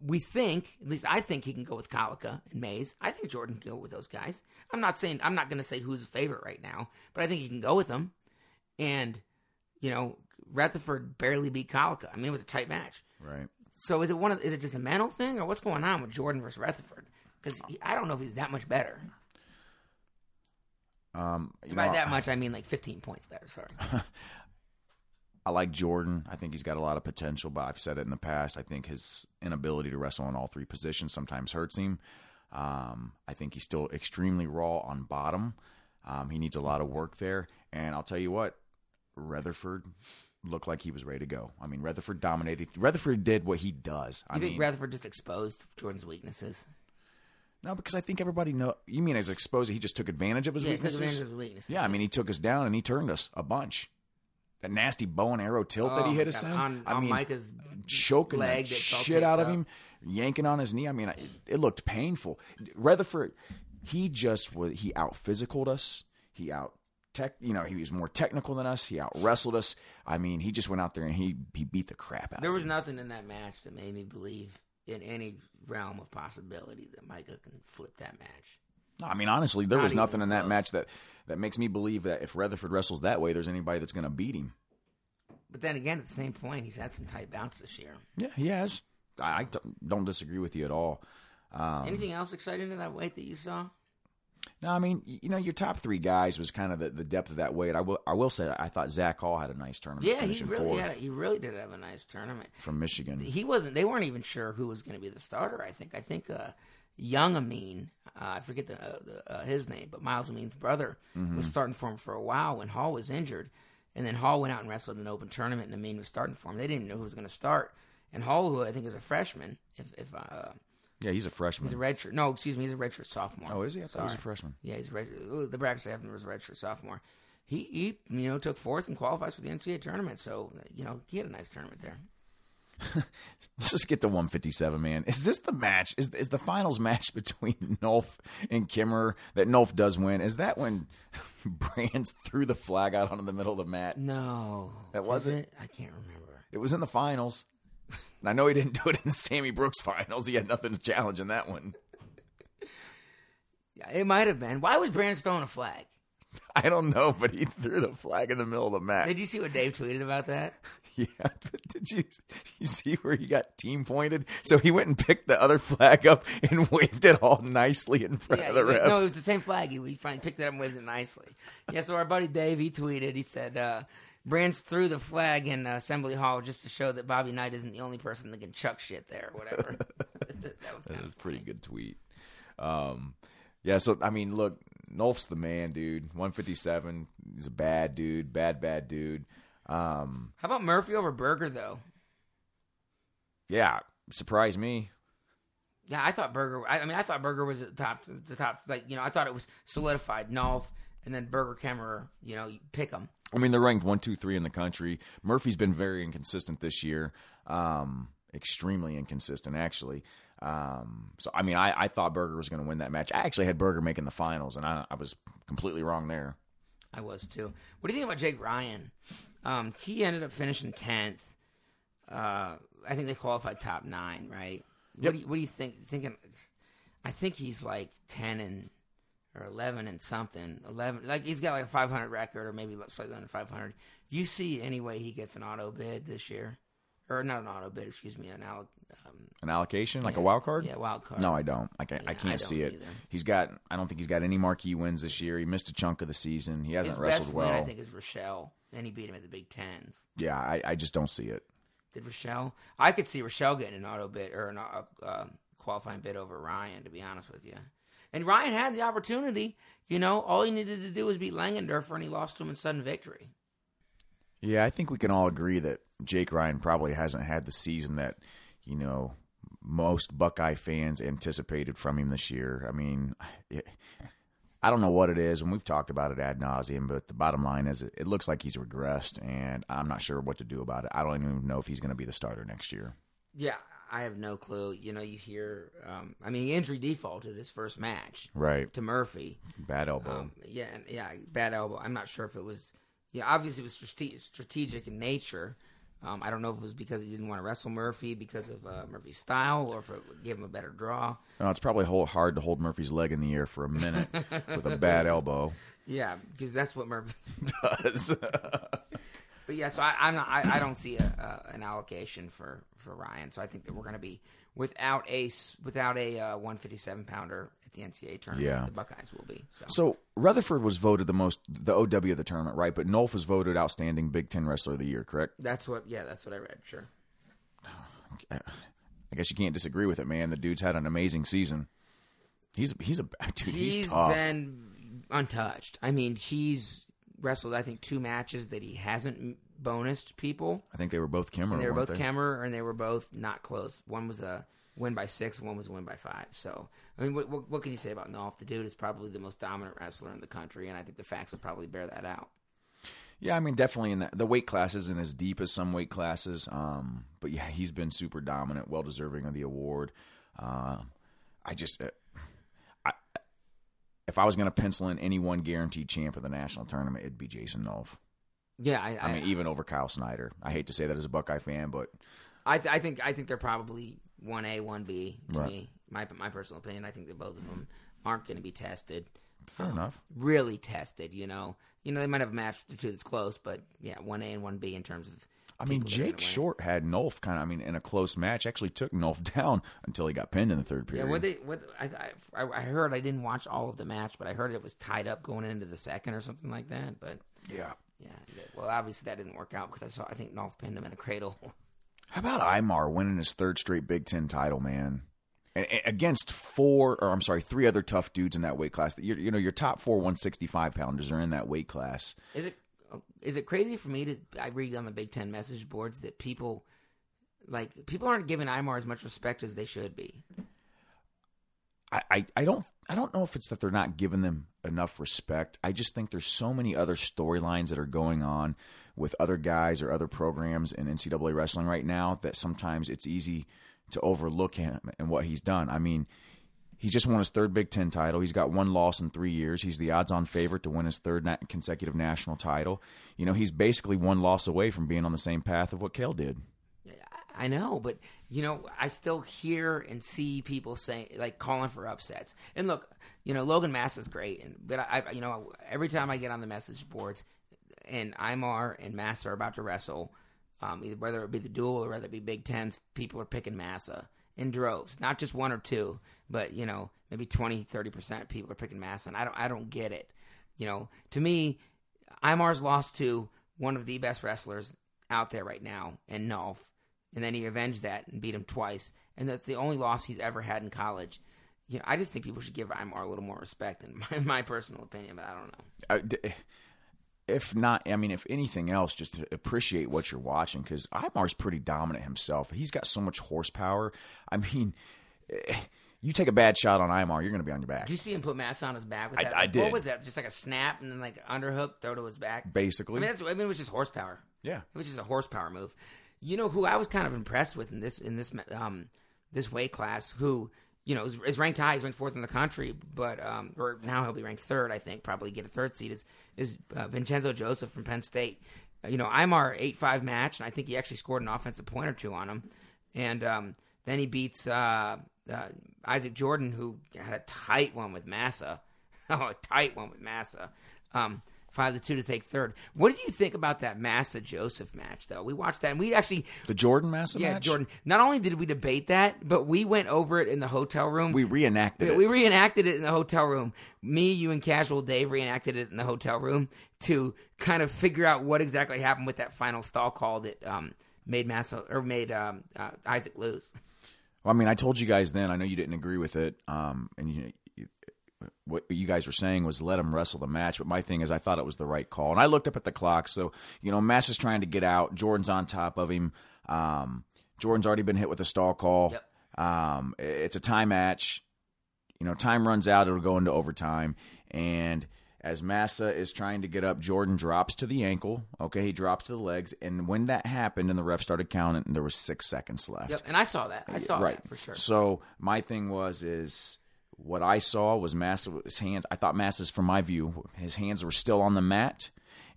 We think, at least I think he can go with Kolika and Mays. I think Jordan can go with those guys. I'm not saying, I'm not going to say who's a favorite right now, but I think he can go with them. And, you know, Rutherford barely beat Kolika. I mean, it was a tight match. Right. So is it one of, is it just a mental thing or what's going on with Jordan versus Rutherford? Because I don't know if he's that much better. Um, you know, by that I, much, I mean like fifteen points better, sorry. I like Jordan. I think he's got a lot of potential, but I've said it in the past. I think his inability to wrestle in all three positions sometimes hurts him. Um, I think he's still extremely raw on bottom. Um, he needs a lot of work there. And I'll tell you what, Rutherford looked like he was ready to go. I mean, Rutherford dominated. Rutherford did what he does. I you think mean, Rutherford just exposed Jordan's weaknesses? No, because I think everybody know. You mean as exposed, he just took advantage of his yeah, weaknesses? Yeah, took advantage of his weaknesses. Yeah, I mean, he took us down and he turned us a bunch. That nasty bow and arrow tilt oh, that he hit us in. On, I on mean, Micah's choking the shit out of him, yanking on his knee. I mean, it, it looked painful. Rutherford, he just was, he out physicaled us. He out tech, you know, he was more technical than us. He out wrestled us. I mean, he just went out there and he, he beat the crap out of us. There was nothing in that match that made me believe in any realm of possibility that Micah can flip that match. No, I mean, honestly, there Not was nothing in that close. match that, that makes me believe that if Rutherford wrestles that way, there's anybody that's going to beat him. But then again, at the same point, he's had some tight bouts this year. Yeah, he has. I, I don't disagree with you at all. Um, Anything else exciting in that weight that you saw? No, I mean, you know, your top three guys was kind of the, the depth of that weight. I will, I will say that I thought Zach Hall had a nice tournament. Yeah, he really, had a, he really did have a nice tournament. From Michigan. He wasn't. They weren't even sure who was going to be the starter, I think. I think uh, Young Amin... Uh, I forget the, uh, the, uh, his name, but Miles Amin's brother mm-hmm. was starting for him for a while when Hall was injured. And then Hall went out and wrestled in an open tournament, and Amin was starting for him. They didn't know who was going to start. And Hall, who I think is a freshman. if, if uh, Yeah, he's a freshman. He's a redshirt. No, excuse me, he's a redshirt sophomore. Oh, is he? I thought Sorry. he was a freshman. Yeah, he's a redshirt. The brackets I have him was a redshirt sophomore. He, he you know, took fourth and qualifies for the N C A A tournament. So, you know, he had a nice tournament there. Let's just get to one fifty-seven, man. Is this the match? Is is the finals match between Nolf and Kimmerer that Nolf does win? Is that when Brands threw the flag out onto the middle of the mat? No. That wasn't? It? I can't remember. It was in the finals. And I know he didn't do it in the Sammy Brooks finals. He had nothing to challenge in that one. Yeah, it might have been. Why was Brands throwing a flag? I don't know, but he threw the flag in the middle of the match. Did you see what Dave tweeted about that? Yeah, but did you, you see where he got team pointed? So he went and picked the other flag up and waved it all nicely in front yeah, of the ref. No, it was the same flag. He, he finally picked it up and waved it nicely. Yeah, so our buddy Dave, he tweeted, he said, uh, Brands threw the flag in uh, Assembly Hall just to show that Bobby Knight isn't the only person that can chuck shit there or whatever. That was kind of a pretty good tweet. Um, yeah, so, I mean, look. Nolf's the man, dude. one fifty-seven. He's a bad dude. Bad, bad dude. Um, How about Murphy over Berger, though? Yeah, surprised me. Yeah, I thought Berger. I, I mean, I thought Berger was at the top. The top, like you know, I thought it was solidified. Nolf and then Berger, Kimmerer. You know, you pick them. I mean, they're ranked one, two, three in the country. Murphy's been very inconsistent this year. Um, extremely inconsistent, actually. Um, so, I mean, I, I thought Berger was going to win that match. I actually had Berger making the finals, and I, I was completely wrong there. I was, too. What do you think about Jake Ryan? Um, he ended up finishing tenth. Uh, I think they qualified top nine, right? Yep. What do you, what do you think? Thinking, I think he's like ten and or eleven and something. Eleven, like he's got like a five hundred record, or maybe slightly under five hundred. Do you see any way he gets an auto bid this year, or not an auto bid? Excuse me, an alloc- um, an allocation, yeah, like a wild card. Yeah, wild card. No, I don't. I can't. Yeah, I can't I see it. Either. He's got. I don't think he's got any marquee wins this year. He missed a chunk of the season. He hasn't His wrestled best well. Win, I think is Rochelle, and he beat him at the Big Tens. Yeah, I, I just don't see it. Did Rochelle? I could see Rochelle getting an auto bid or an uh, qualifying bid over Ryan, to be honest with you. And Ryan had the opportunity. You know, all he needed to do was beat Langendorfer, and he lost to him in sudden victory. Yeah, I think we can all agree that Jake Ryan probably hasn't had the season that, you know, most Buckeye fans anticipated from him this year. I mean, it, I don't know what it is, and we've talked about it ad nauseum, but the bottom line is it, it looks like he's regressed, and I'm not sure what to do about it. I don't even know if he's going to be the starter next year. Yeah, I have no clue. You know, you hear, um, I mean, he injury defaulted his first match, right, to Murphy. Bad elbow. Um, yeah, yeah, bad elbow. I'm not sure if it was, yeah, obviously it was strate- strategic in nature. Um, I don't know if it was because he didn't want to wrestle Murphy because of uh, Murphy's style, or if it would give him a better draw. No, it's probably hard to hold Murphy's leg in the air for a minute with a bad elbow. Yeah, because that's what Murphy does. But yeah, so I, I'm not, I, I don't see a, a, an allocation for, for Ryan. So I think that we're going to be without a without a uh, one fifty-seven pounder at the N C A A tournament. Yeah. The Buckeyes will be. So. so Rutherford was voted the most the O W of the tournament, right? But Nolf was voted outstanding Big Ten Wrestler of the Year, correct? That's what. Yeah, that's what I read. Sure. I guess you can't disagree with it, man. The dude's had an amazing season. He's he's a dude. He's, he's tough. He's been untouched. I mean, he's. Wrestled, I think, two matches that he hasn't bonused people. I think they were both Kemmerer. And they were both they? Kemmerer, and they were both not close. One was a win by six, one was a win by five. So, I mean, what, what, what can you say about Nolf? The dude is probably the most dominant wrestler in the country, and I think the facts will probably bear that out. Yeah, I mean, definitely. In the, the weight class isn't as deep as some weight classes, um, but yeah, he's been super dominant, well deserving of the award. Uh, I just. Uh, If I was going to pencil in any one guaranteed champ of the national tournament, it'd be Jason Nolf. Yeah, I, I mean, I, even over Kyle Snyder. I hate to say that as a Buckeye fan, but I, th- I think I think they're probably one A, one B to right. me. My my personal opinion. I think that both of them aren't going to be tested. Fair um, enough. Really tested, you know. You know, they might have a match or two that's close, but yeah, one A and one B in terms of. I mean, Jake Short had Nolf kind of. I mean, in a close match, actually took Nolf down until he got pinned in the third period. Yeah, what they, what I, I, I heard, I didn't watch all of the match, but I heard it was tied up going into the second or something like that. But yeah, yeah. Well, obviously that didn't work out because I saw. I think Nolf pinned him in a cradle. How about Mymar winning his third straight Big Ten title, man? And, and against four, or I'm sorry, three other tough dudes in that weight class. That you know, your top four one sixty-five pounders are in that weight class. Is it? Is it crazy for me to I read on the Big Ten message boards that people like people aren't giving Mymar as much respect as they should be? I, I, I don't I don't know if it's that they're not giving them enough respect. I just think there's so many other storylines that are going on with other guys or other programs in N C A A wrestling right now that sometimes it's easy to overlook him and what he's done. I mean, he just won his third Big Ten title. He's got one loss in three years. He's the odds-on favorite to win his third na- consecutive national title. You know, he's basically one loss away from being on the same path of what Kale did. I know, but, you know, I still hear and see people say, like, calling for upsets. And look, you know, Logan Mass is great, and but, I, you know, every time I get on the message boards and Mymar and Mass are about to wrestle, um, either whether it be the duel or whether it be Big Tens, people are picking Massa. In droves, not just one or two, but, you know, maybe twenty, thirty percent of people are picking Masson. I don't I don't get it. You know, to me, Imar's lost to one of the best wrestlers out there right now, and Nolf, and then he avenged that and beat him twice, and that's the only loss he's ever had in college. You know, I just think people should give Mymar a little more respect, in my, in my personal opinion, but I don't know. Uh, d- If not, I mean, if anything else, just appreciate what you're watching because Imar's pretty dominant himself. He's got so much horsepower. I mean, you take a bad shot on Mymar, you're going to be on your back. Did you see him put Massa on his back with that? I, like, I did. What was that? Just like a snap and then like underhook, throw to his back? Basically. I mean, that's, I mean, it was just horsepower. Yeah. It was just a horsepower move. You know who I was kind of impressed with in this in this um, this weight class who – you know, is ranked high. He's ranked fourth in the country, but um, or now he'll be ranked third. I think probably get a third seed. Is is uh, Vincenzo Joseph from Penn State? you know, Imar eight five match, and I think he actually scored an offensive point or two on him. And um, then he beats uh, uh, Isaac Jordan, who had a tight one with Massa. oh, a tight one with Massa. Um, five to two to take third. What did you think about that Massa-Joseph match, though? We watched that, and we actually... The Jordan-Massa yeah, match? Yeah, Jordan. Not only did we debate that, but we went over it in the hotel room. We reenacted we, it. We reenacted it in the hotel room. Me, you, and Casual Dave reenacted it in the hotel room to kind of figure out what exactly happened with that final stall call that um, made Massa or made um, uh, Isaac lose. Well, I mean, I told you guys then. I know you didn't agree with it, um, and you know, what you guys were saying was let him wrestle the match. But my thing is I thought it was the right call. And I looked up at the clock. So, you know, Massa's trying to get out. Jordan's on top of him. Um, Jordan's already been hit with a stall call. Yep. Um, it's a tie match. You know, time runs out. It'll go into overtime. And as Massa is trying to get up, Jordan drops to the ankle. Okay, he drops to the legs. And when that happened and the ref started counting, there was six seconds left. Yep, and I saw that. I saw right. that for sure. So my thing was is... What I saw was Massa with his hands. I thought Massa's, from my view, his hands were still on the mat,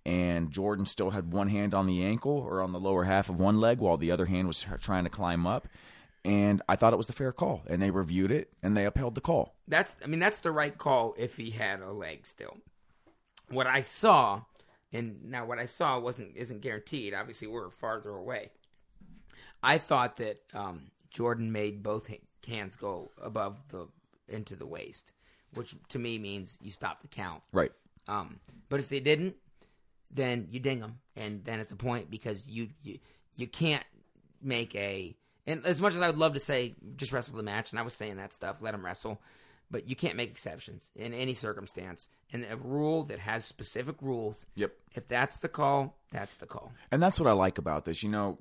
and Jordan still had one hand on the ankle or on the lower half of one leg while the other hand was trying to climb up. And I thought it was the fair call, and they reviewed it, and they upheld the call. That's, I mean, that's the right call if he had a leg still. What I saw, and now what I saw wasn't isn't guaranteed. Obviously, we're farther away. I thought that um, Jordan made both hands go above the into the waist, which to me means you stop the count. Right. Um, but if they didn't, then you ding them, and then it's a point because you you, you can't make a – and as much as I would love to say just wrestle the match, and I was saying that stuff, let them wrestle, but you can't make exceptions in any circumstance. And a rule that has specific rules, yep. If that's the call, that's the call. And that's what I like about this. You know,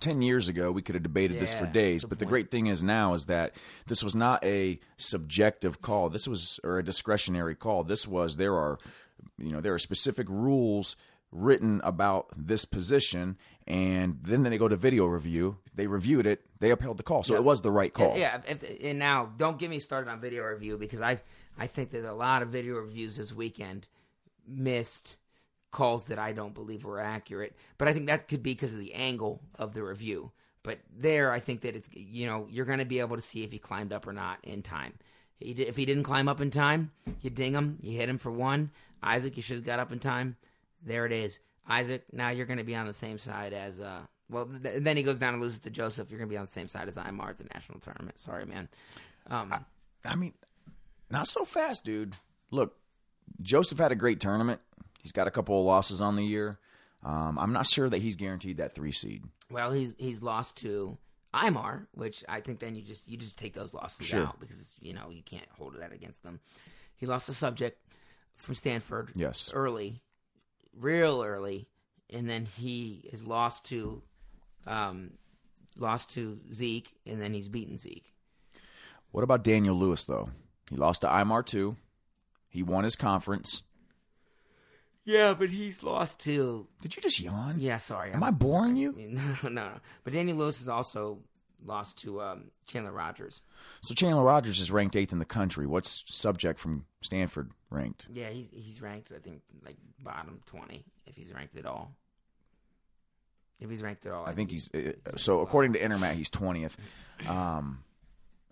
ten years ago, we could have debated yeah, this for days, but point. The great thing is now is that this was not a subjective call. This was, or a discretionary call. This was, there are, you know, there are specific rules written about this position, and then they go to video review. They reviewed it. They upheld the call. So yeah. It was the right call. Yeah. And now, don't get me started on video review, because I I think that a lot of video reviews this weekend missed calls that I don't believe were accurate. But I think that could be because of the angle of the review. But there, I think that it's, you know, you're going to be able to see if he climbed up or not in time. He did, if he didn't climb up in time, you ding him. You hit him for one. Isaac, you should have got up in time. There it is. Isaac, now you're going to be on the same side as, uh, well, th- then he goes down and loses to Joseph. You're going to be on the same side as Imar at the national tournament. Sorry, man. Um, I, I mean, not so fast, dude. Look, Joseph had a great tournament. He's got a couple of losses on the year. Um, I'm not sure that he's guaranteed that three seed. Well, he's he's lost to Imar, which I think then you just you just take those losses sure. out because, you know, you can't hold that against them. He lost a subject from Stanford yes. early. Real early, and then he is lost to, um, lost to Zeke, and then he's beaten Zeke. What about Daniel Lewis though? He lost to Imar too. He won his conference. Yeah, but he's lost to. Did you just yawn? Yeah, sorry. Am I'm, I boring sorry. you? No, no, no. But Daniel Lewis is also lost to um, Chandler Rogers. So Chandler Rogers is ranked eighth in the country. What's subject from Stanford ranked? Yeah, he's, he's ranked, I think, like bottom twenty, if he's ranked at all. If he's ranked at all. I, I think, think he's, he's – so according well. to Intermat, he's twentieth. Um,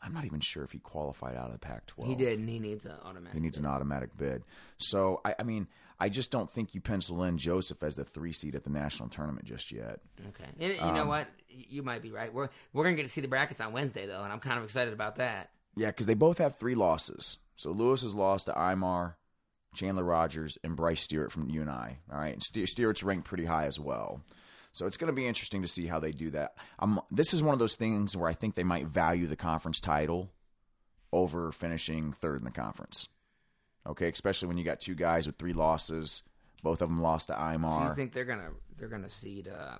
I'm not even sure if he qualified out of the Pac twelve. He didn't. He needs an automatic He needs bid. an automatic bid. So, I, I mean, I just don't think you pencil in Joseph as the three seed at the national tournament just yet. Okay. And you um, know what? You might be right. We're we're going to get to see the brackets on Wednesday, though, and I'm kind of excited about that. Yeah, because they both have three losses. So Lewis has lost to Imar, Chandler Rogers, and Bryce Stewart from U N I. All right, and Stewart's ranked pretty high as well. So it's going to be interesting to see how they do that. Um, this is one of those things where I think they might value the conference title over finishing third in the conference. Okay, especially when you got two guys with three losses. Both of them lost to Imar. So you think they're gonna they're gonna seed? Uh...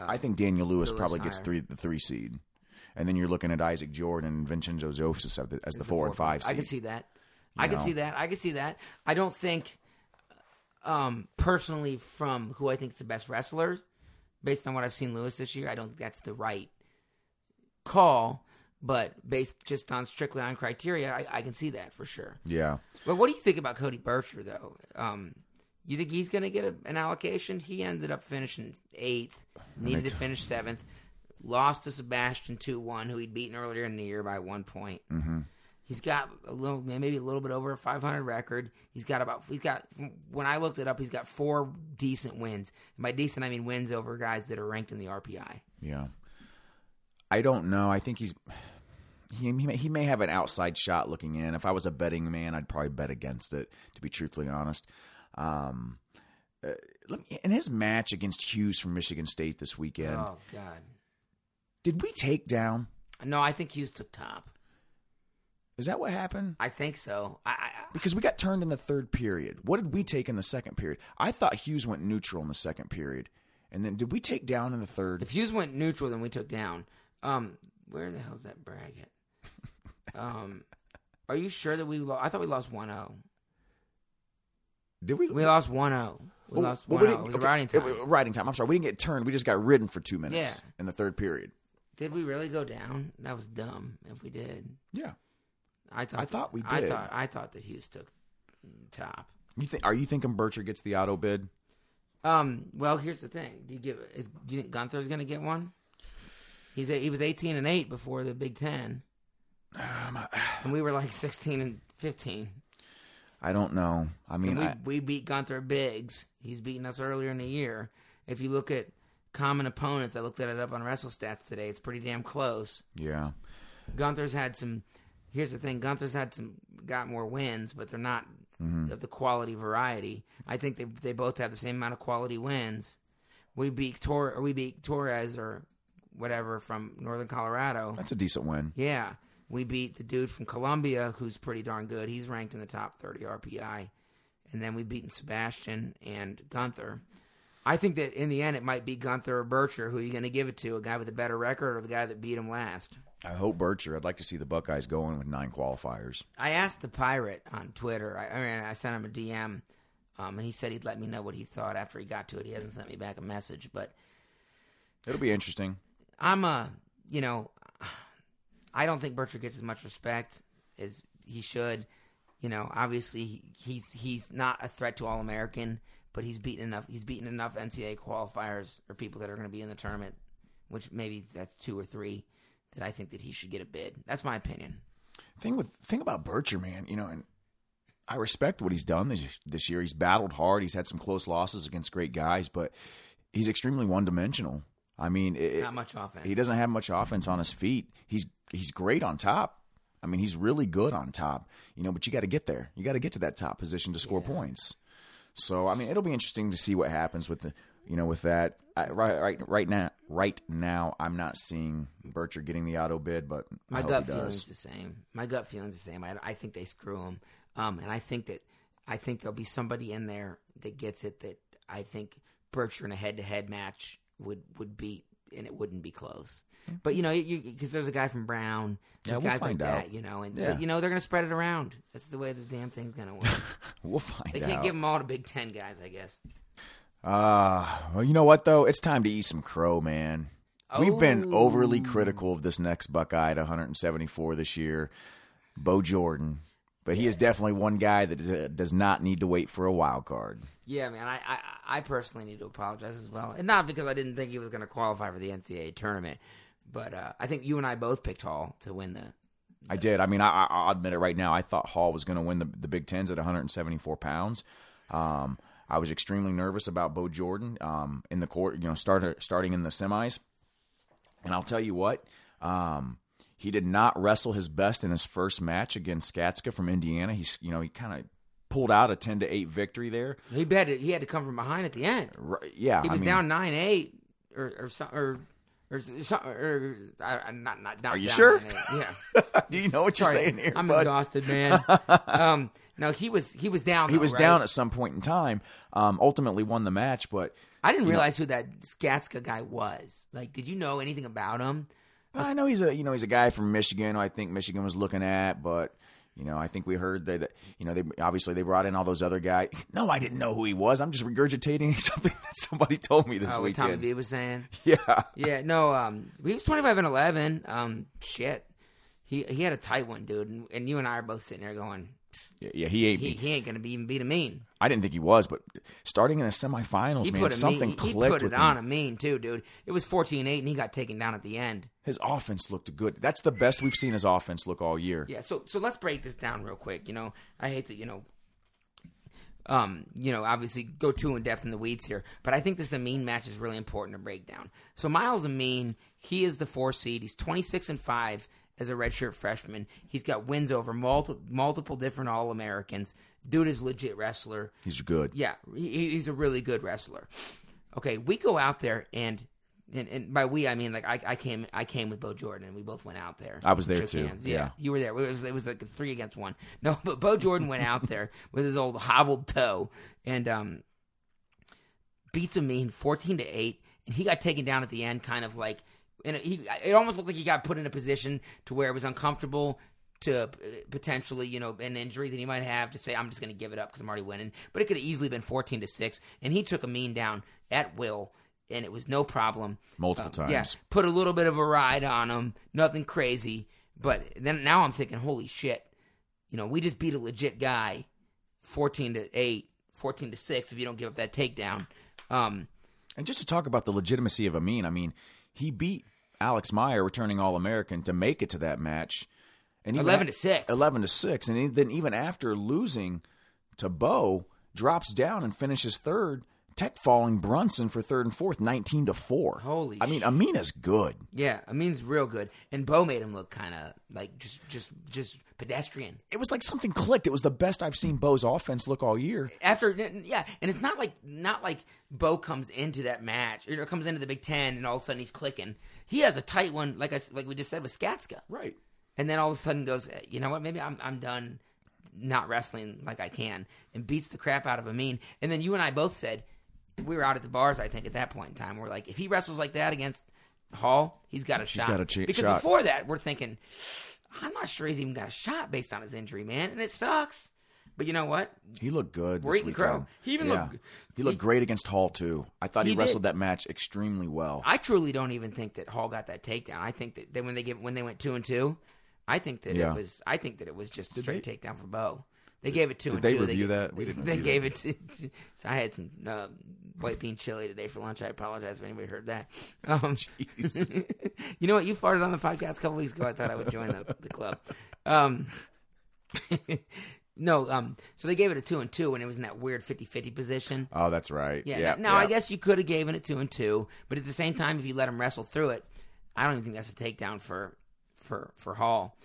Uh, I think Daniel Lewis, Lewis probably higher. gets three, the three seed. And then you're looking at Isaac Jordan and Vincenzo Joseph as the, as the four and five seed. I can see that. You I know? can see that. I can see that. I don't think, um, personally, from who I think is the best wrestler, based on what I've seen Lewis this year, I don't think that's the right call. But based just on strictly on criteria, I, I can see that for sure. Yeah. But what do you think about Cody Bercher, though? Um, You think he's going to get a, an allocation? He ended up finishing eighth, needed to finish seventh, lost to Sebastian two one, who he'd beaten earlier in the year by one point. Mm-hmm. He's got a little, maybe a little bit over a five hundred record. He's got about, he's got, when I looked it up, he's got four decent wins. And by decent, I mean wins over guys that are ranked in the R P I. Yeah. I don't know. I think he's, he, he, may, he may have an outside shot looking in. If I was a betting man, I'd probably bet against it, to be truthfully honest. Um, uh, let me, in his match against Hughes from Michigan State this weekend. Oh, God. Did we take down? No, I think Hughes took top. Is that what happened? I think so. I, I, because we got turned in the third period. What did we take in the second period? I thought Hughes went neutral in the second period. And then did we take down in the third? If Hughes went neutral, then we took down. Um, where the hell's that bracket? um, are you sure that we lost? I thought we lost one oh. Did we? We lost one oh. We well, lost one oh. Well, we it was okay. Riding time. It, it, riding time. I'm sorry. We didn't get turned. We just got ridden for two minutes yeah. in the third period. Did we really go down? That was dumb if we did. Yeah. I thought I that, thought we did. I thought I thought that Hughes took top. You think? Are you thinking Berger gets the auto bid? Um. Well, here's the thing. Do you give? Is, do you think Gunther's going to get one? He's a, he was eighteen and eight before the Big Ten, um, I, and we were like sixteen and fifteen. I don't know. I mean, we, I, we beat Gunther Biggs. He's beaten us earlier in the year. If you look at common opponents, I looked at it up on WrestleStats today. It's pretty damn close. Yeah. Gunther's had some. Here's the thing. Gunther's had some, got more wins, but they're not mm-hmm. of the quality variety. I think they they both have the same amount of quality wins. We beat Tor, or we beat Torres or whatever from Northern Colorado. That's a decent win. Yeah, we beat the dude from Columbia, who's pretty darn good. He's ranked in the top thirty R P I, and then we beaten Sebastian and Gunther. I think that in the end, it might be Gunther or Bercher. Who are you going to give it to? A guy with a better record or the guy that beat him last? I hope Bercher. I'd like to see the Buckeyes go in with nine qualifiers. I asked the Pirate on Twitter. I, I mean, I sent him a D M, um, and he said he'd let me know what he thought after he got to it. He hasn't sent me back a message, but it'll be interesting. I'm a, you know, I don't think Bercher gets as much respect as he should. You know, obviously he, he's he's not a threat to All-American, but he's beaten enough. He's beaten enough N C double A qualifiers or people that are going to be in the tournament, which maybe that's two or three. That I think that he should get a bid. That's my opinion. Thing with thing about Bercher, man, you know, and I respect what he's done this, this year. He's battled hard. He's had some close losses against great guys, but he's extremely one-dimensional. I mean, it, not much offense. He doesn't have much offense on his feet. He's he's great on top. I mean, he's really good on top. You know, but you got to get there. You got to get to that top position to score yeah. points. So, I mean, it'll be interesting to see what happens with the. You know, with that, I, right, right, right now, right now, I'm not seeing Bercher getting the auto bid, but I my gut feeling's the same. My gut feeling's the same. I, I think they screw him, um, and I think that I think there'll be somebody in there that gets it. That I think Bercher in a head-to-head match would would beat, and it wouldn't be close. Mm-hmm. But you know, because there's a guy from Brown, there's yeah, we'll guys find like out. That, you know, and yeah. you know they're gonna spread it around. That's the way the damn thing's gonna work. We'll find. They out. They can't give them all to Big Ten guys, I guess. Uh, well, you know what, though? It's time to eat some crow, man. Oh. We've been overly critical of this next Buckeye at one hundred seventy-four this year, Bo Jordan. But yeah. he is definitely one guy that does not need to wait for a wild card. Yeah, man, I, I, I personally need to apologize as well. And not because I didn't think he was going to qualify for the N C double A tournament, but uh, I think you and I both picked Hall to win the... I did. I mean, I, I'll admit it right now. I thought Hall was going to win the, the Big Tens at one hundred seventy-four pounds. Um... I was extremely nervous about Bo Jordan um, in the court, you know, start, starting in the semis. And I'll tell you what, um, he did not wrestle his best in his first match against Skatska from Indiana. He's, you know, he kind of pulled out a ten to eight victory there. He had to, he had to come from behind at the end. Right, yeah, he was I mean, down nine eight or or or or, or uh, not not not. Are you down sure? nine eight. Yeah. Do you know what Sorry, you're saying here? I'm bud? exhausted, man. um, No, he was he was down. Though, he was right? down at some point in time. Um, ultimately, won the match, but I didn't realize know. who that Skatska guy was. Like, did you know anything about him? Well, I know he's a you know he's a guy from Michigan. Who I think Michigan was looking at, but you know I think we heard that you know they obviously they brought in all those other guys. No, I didn't know who he was. I'm just regurgitating something that somebody told me this uh, what weekend. Tommy B was saying, yeah, yeah. No, um, he was twenty-five and eleven. Um, shit, he he had a tight one, dude. And, and you and I are both sitting there going. Yeah, he ain't. He, he ain't going to be even beat Amin. I didn't think he was, but starting in the semifinals, he man, put something mean, clicked. He put it with on him. Amin too, dude. It was fourteen eight, and he got taken down at the end. His offense looked good. That's the best we've seen his offense look all year. Yeah. So, so let's break this down real quick. You know, I hate to, you know, um, you know, obviously go too in depth in the weeds here, but I think this Amin match is really important to break down. So Miles Amin, he is the four seed. He's twenty-six and five. As a redshirt freshman, he's got wins over multi- multiple different All-Americans. Dude is a legit wrestler. He's good. Yeah, he, he's a really good wrestler. Okay, we go out there, and and, and by we I mean like I, I came I came with Bo Jordan, and we both went out there. I was there too. Hands. Yeah, yeah, you were there. It was, it was like a three against one. No, but Bo Jordan went out there with his old hobbled toe and um, beats Amin fourteen to eight, and he got taken down at the end, kind of like. And he, it almost looked like he got put in a position to where it was uncomfortable to potentially, you know, an injury that he might have to say, I'm just going to give it up because I'm already winning. But it could have easily been fourteen to six, and he took Amin down at will, and it was no problem. Multiple uh, times. Yeah, put a little bit of a ride on him, nothing crazy. But then now I'm thinking, holy shit, you know, we just beat a legit guy fourteen to eight, fourteen to six if you don't give up that takedown. Um, and just to talk about the legitimacy of Amin, I mean, he beat Alex Meyer, returning All-American, to make it to that match, and eleven to six, eleven to six, and then even after losing to Bo, drops down and finishes third, tech falling Brunson for third and fourth, nineteen to four. Holy, I mean, shit. Amina's good. Yeah, Amina's real good, and Bo made him look kind of like just, just, just pedestrian. It was like something clicked. It was the best I've seen Bo's offense look all year. After, yeah, and it's not like not like Bo comes into that match or comes into the Big Ten and all of a sudden he's clicking. He has a tight one, like I like we just said with Skatska, right? And then all of a sudden goes, you know what? Maybe I'm I'm done, not wrestling like I can, and beats the crap out of Amin. And then you and I both said we were out at the bars. I think at that point in time, we're like, if he wrestles like that against Hall, he's got a he's shot. He's got a ch- because shot. Before that, we're thinking, I'm not sure he's even got a shot based on his injury, man, and it sucks. But you know what? He looked good. We're eating crow. He even yeah. looked. He looked he, great against Hall too. I thought he, he wrestled did. that match extremely well. I truly don't even think that Hall got that takedown. I think that, that when they give when they went two and two, I think that yeah. it was. I think that it was just a did straight they, takedown for Bo. They did, gave it two did and they two. Review they, that? We didn't they review gave that. it. To, to, so I had some uh, white bean chili today for lunch. I apologize if anybody heard that. Um, Jesus. You know what? You farted on the podcast a couple weeks ago. I thought I would join the, the club. Um, No, um, so they gave it a two and two, and it was in that weird fifty-fifty position. Oh, that's right. Yeah. Yep, now, yep. I guess you could have given it two and two, but at the same time, if you let him wrestle through it, I don't even think that's a takedown for for for Hall.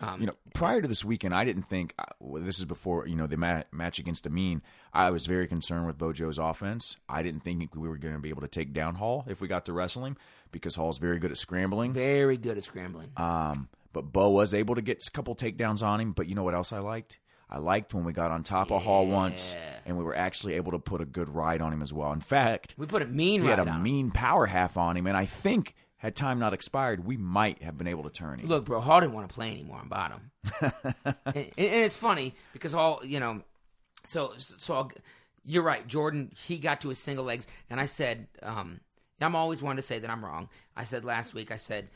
Um, you know, prior to this weekend, I didn't think well, this is before you know the mat- match against Amin. I was very concerned with Bojo's offense. I didn't think we were going to be able to take down Hall if we got to wrestle him because Hall's very good at scrambling. Very good at scrambling. Um, but Bo was able to get a couple takedowns on him. But you know what else I liked? I liked when we got on top of yeah. Hall once, and we were actually able to put a good ride on him as well. In fact, we put a mean ride on him. We had a mean power half on him, and I think, had time not expired, we might have been able to turn him. Look, bro, Hall didn't want to play anymore on bottom. and, and it's funny, because Hall, you know, so, so I'll, you're right, Jordan, he got to his single legs, and I said, um, I'm always one to say that I'm wrong. I said last week, I said,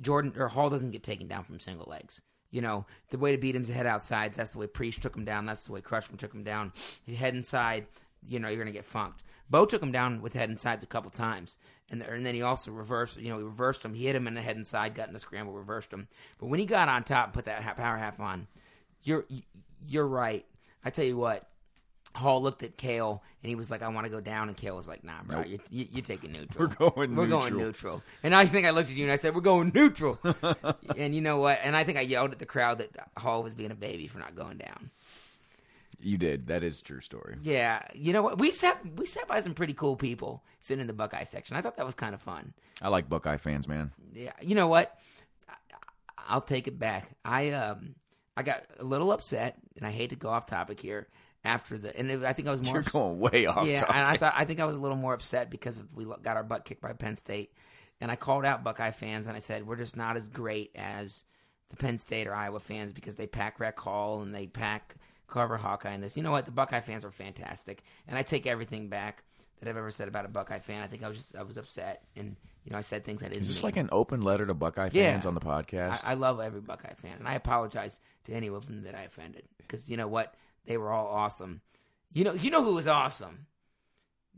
Jordan, or Hall doesn't get taken down from single legs. You know, the way to beat him is to head outside. That's the way Priest took him down. That's the way Crushman took him down. If you head inside, you know, you're going to get funked. Bo took him down with head insides a couple times. And, and then he also reversed, you know, he reversed him. He hit him in the head inside, got in the scramble, reversed him. But when he got on top and put that power half on, you're, you're right. I tell you what, Hall looked at Kale, and he was like, I want to go down. And Kale was like, nah, bro, nope. you're, you, you're taking neutral. We're going We're neutral. We're going neutral. And I think I looked at you, and I said, we're going neutral. And you know what? And I think I yelled at the crowd that Hall was being a baby for not going down. You did. That is a true story. Yeah. You know what? We sat, we sat by some pretty cool people sitting in the Buckeye section. I thought that was kind of fun. I like Buckeye fans, man. Yeah. You know what? I, I'll take it back. I um I got a little upset, and I hate to go off topic here. After the and it, I think I was more you're going way off. Yeah, topic. and I thought I think I was a little more upset because we got our butt kicked by Penn State, and I called out Buckeye fans and I said we're just not as great as the Penn State or Iowa fans because they pack Rec Hall and they pack Carver Hawkeye and this. You know what? The Buckeye fans are fantastic, and I take everything back that I've ever said about a Buckeye fan. I think I was just, I was upset and You know, I said things I didn't. Is this mean. Like an open letter to Buckeye fans yeah. on the podcast? I, I love every Buckeye fan, and I apologize to any of them that I offended because you know what? They were all awesome. You know, you know who was awesome?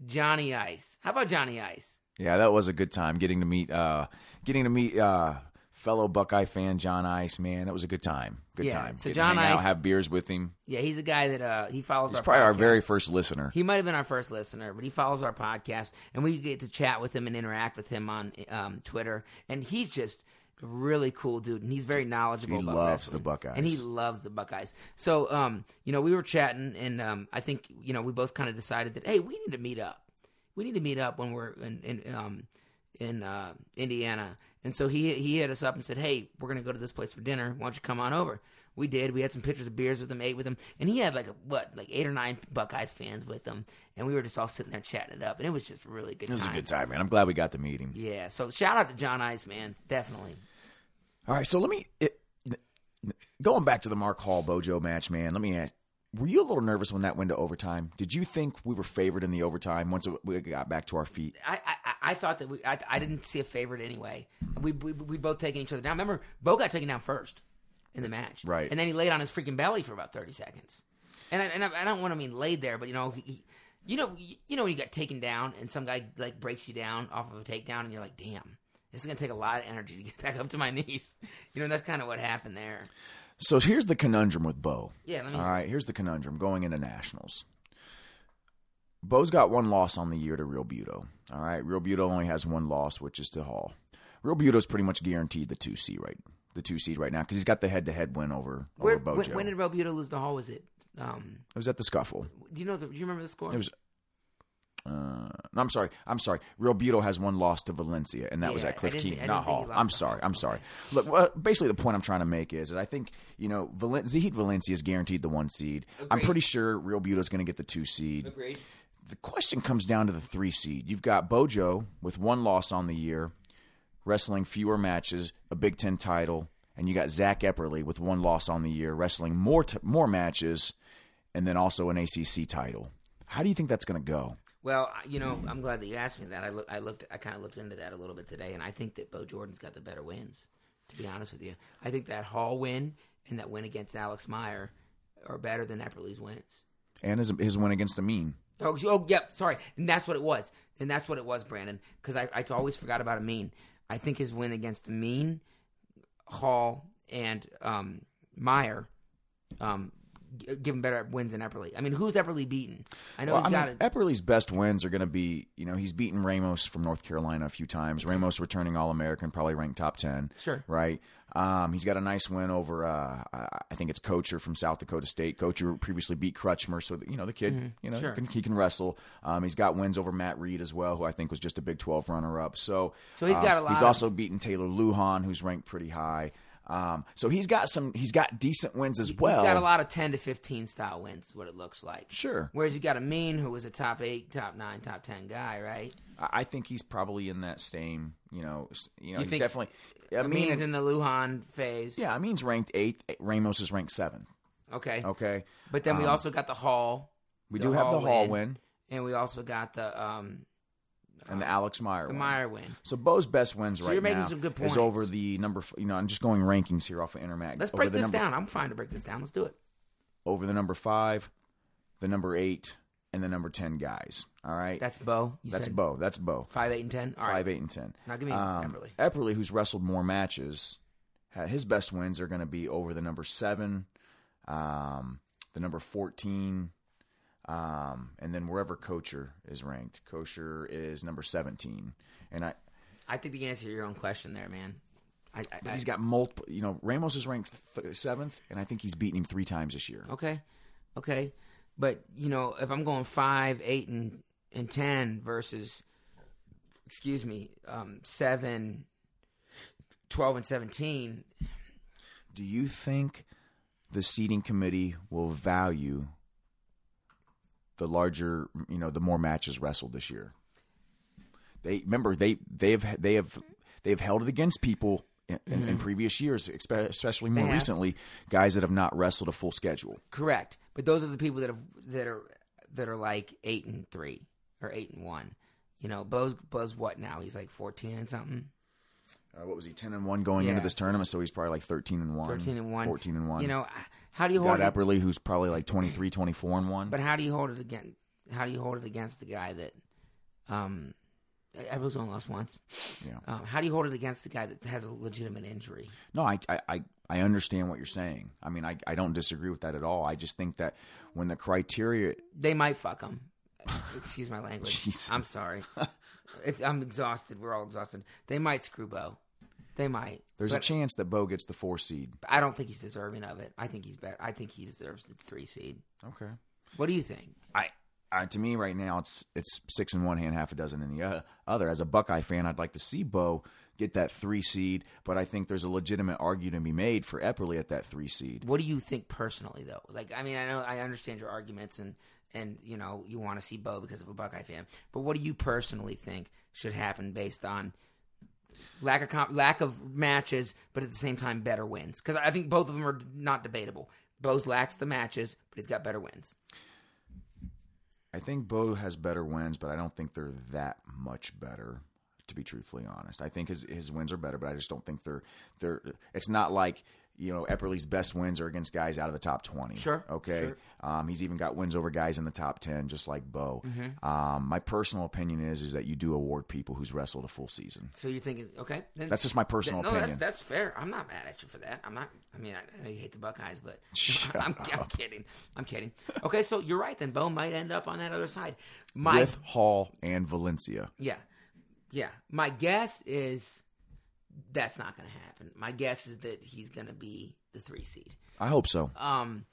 Johnny Ice. How about Johnny Ice? Yeah, that was a good time getting to meet, uh, getting to meet uh, fellow Buckeye fan John Ice. Man, that was a good time. Good yeah, time. So getting John to hang Ice, out, have beers with him. Yeah, he's a guy that uh, he follows. He's our probably podcast. Our very first listener. He might have been our first listener, but he follows our podcast, and we get to chat with him and interact with him on um, Twitter. And he's just a really cool dude, and he's very knowledgeable. He about loves wrestling. The Buckeyes, and he loves the Buckeyes. So, um, you know, we were chatting, and um, I think you know we both kind of decided that hey, we need to meet up. We need to meet up when we're in in, um, in uh, Indiana. And so he he hit us up and said, hey, we're going to go to this place for dinner. Why don't you come on over? We did. We had some pictures of beers with him, ate with him. And he had like, a, what, like eight or nine Buckeyes fans with him. And we were just all sitting there chatting it up. And it was just a really good time. It was time. a good time, man. I'm glad we got to meet him. Yeah. So shout out to John Ice, man. Definitely. All right. So let me it, – going back to the Mark Hall-Bojo match, man, let me ask – were you a little nervous when that went to overtime? Did you think we were favored in the overtime once we got back to our feet? I I, I thought that we I, I didn't see a favorite anyway. We, we we both taking each other down. Remember, Bo got taken down first in the match, right? And then he laid on his freaking belly for about thirty seconds. And I, and I, I don't want to mean laid there, but you know, he, you know, you know when you got taken down and some guy like breaks you down off of a takedown, and you're like, damn, this is gonna take a lot of energy to get back up to my knees. You know, that's kind of what happened there. So here's the conundrum with Bo. Yeah, let me all right, here's the conundrum going into Nationals. Bo's got one loss on the year to Real Buto. All right, Real Buto only has one loss, which is to Hall. Real Buto's pretty much guaranteed the two seed right, the two seed right now because he's got the head-to-head win over, Where, over Bojo. When did Real Buto lose to Hall? Was it? Um, it was at the scuffle. Do you know? The, do you remember the score? It was. Uh, no, I'm sorry. I'm sorry. Real Buto has one loss to Valencia, and that yeah, was at Cliff Key, not Hall. I'm sorry. I'm sorry. Look, well, basically the point I'm trying to make is, is I think, you know, Val- Zahid Valencia is guaranteed the one seed. Agreed. I'm pretty sure Real Buto is going to get the two seed. Agreed. The question comes down to the three seed. You've got Bojo with one loss on the year, wrestling fewer matches, a Big Ten title, and you got Zach Epperly with one loss on the year, wrestling more t- more matches, and then also an A C C title. How do you think that's going to go? Well, you know, I'm glad that you asked me that. I look, I looked, I kind of looked into that a little bit today, and I think that Bo Jordan's got the better wins. To be honest with you, I think that Hall win and that win against Alex Meyer are better than Epperly's wins. And his his win against Amin. Oh, oh, yep. Sorry, and that's what it was, and that's what it was, Brandon. Because I, I always forgot about Amin. I think his win against Amin, Hall, and um, Meyer. Um, give him better wins than Epperly. I mean, who's Epperly beaten? I know well, he's got I mean, it. Epperly's best wins are going to be, you know, he's beaten Ramos from North Carolina a few times. Ramos returning All-American, probably ranked top ten. Sure. Right? Um, he's got a nice win over, uh, I think it's Kocher from South Dakota State. Kocher previously beat Crutchmer, so, you know, the kid, mm-hmm. you know, sure. he, can, he can wrestle. Um, he's got wins over Matt Reed as well, who I think was just a Big twelve runner-up. So, so he's, um, got a lot he's of- also beaten Taylor Lujan, who's ranked pretty high. Um, so he's got some, he's got decent wins as well. He's got a lot of ten to fifteen style wins, is what it looks like. Sure. Whereas you got Amin, who was a top eight, top nine, top ten guy, right? I think he's probably in that same, you know, you know, you he's definitely. Amin, Amin is in the Lujan phase. Yeah, Amin's ranked eighth. Ramos is ranked seventh. Okay. Okay. But then we um, also got the Hall. We the do Hall have the Hall win, win, and we also got the. Um, And the Alex Meyer the win. The Meyer win. So Bo's best wins so right you're making now some good points. Is over the number – you know, I'm just going rankings here off of Intermac. Let's break this number, down. I'm fine to break this down. Let's do it. Over the number five, the number eight, and the number ten guys. All right? That's Bo. You That's Bo. That's Bo. Five, eight, and ten? All right. Five, eight, and ten. Now give me um, Epperly. Epperly, who's wrestled more matches, his best wins are going to be over the number seven, um, the number fourteen – Um, and then wherever Kocher is ranked, Kocher is number seventeen. And I, I think the answer to your own question there, man. I, I, but I, he's got multiple. You know, Ramos is ranked th- seventh, and I think he's beaten him three times this year. Okay, okay, but you know, if I'm going five, eight, and and ten versus, excuse me, um, seven, twelve, and seventeen. Do you think the seating committee will value the larger, you know, the more matches wrestled this year? They remember they they have they have they have held it against people in, mm-hmm. in, in previous years, especially more recently, guys that have not wrestled a full schedule. Correct, but those are the people that have that are that are like eight and three or eight and one. you know, Bo's, Bo's what now? He's like fourteen and something. Uh, what was he, ten and one going yeah. into this tournament? So he's probably like thirteen and one. thirteen and one. fourteen and one. You know, how do you, you hold got it? Got Epperle, who's probably like twenty-three, twenty-four and one. But how do you hold it again? How do you hold it against the guy that, um, Epperle's only lost once. Yeah. Um, how do you hold it against the guy that has a legitimate injury? No, I, I, I understand what you're saying. I mean, I, I don't disagree with that at all. I just think that when the criteria, they might fuck him. Excuse my language. Jeez. I'm sorry. It's, I'm exhausted. We're all exhausted. They might screw Bo. They might. There's a chance that Bo gets the four seed. I don't think he's deserving of it. I think he's better. I think he deserves the three seed. Okay. What do you think? I, I to me right now it's it's six in one hand, half a dozen in the uh, other. As a Buckeye fan, I'd like to see Bo get that three seed, but I think there's a legitimate argument to be made for Epperle at that three seed. What do you think personally, though? Like, I mean, I know I understand your arguments and. And, you know, you want to see Bo because of a Buckeye fan. But what do you personally think should happen based on lack of comp- lack of matches, but at the same time, better wins? Because I think both of them are not debatable. Bo's lacks the matches, but he's got better wins. I think Bo has better wins, but I don't think they're that much better, to be truthfully honest. I think his his wins are better, but I just don't think they're they're. It's not like... You know, Epperle's best wins are against guys out of the top twenty. Sure. Okay. Sure. Um, he's even got wins over guys in the top ten, just like Bo. Mm-hmm. Um, my personal opinion is is that you do award people who's wrestled a full season. So you're thinking, okay. Then, that's just my personal then, no, opinion. That's, that's fair. I'm not mad at you for that. I'm not, I mean, I, I know you hate the Buckeyes, but I'm, I'm kidding. I'm kidding. Okay. So you're right then. Bo might end up on that other side. My, With Hall and Valencia. Yeah. Yeah. My guess is... That's not going to happen. My guess is that he's going to be the three seed. I hope so. Um,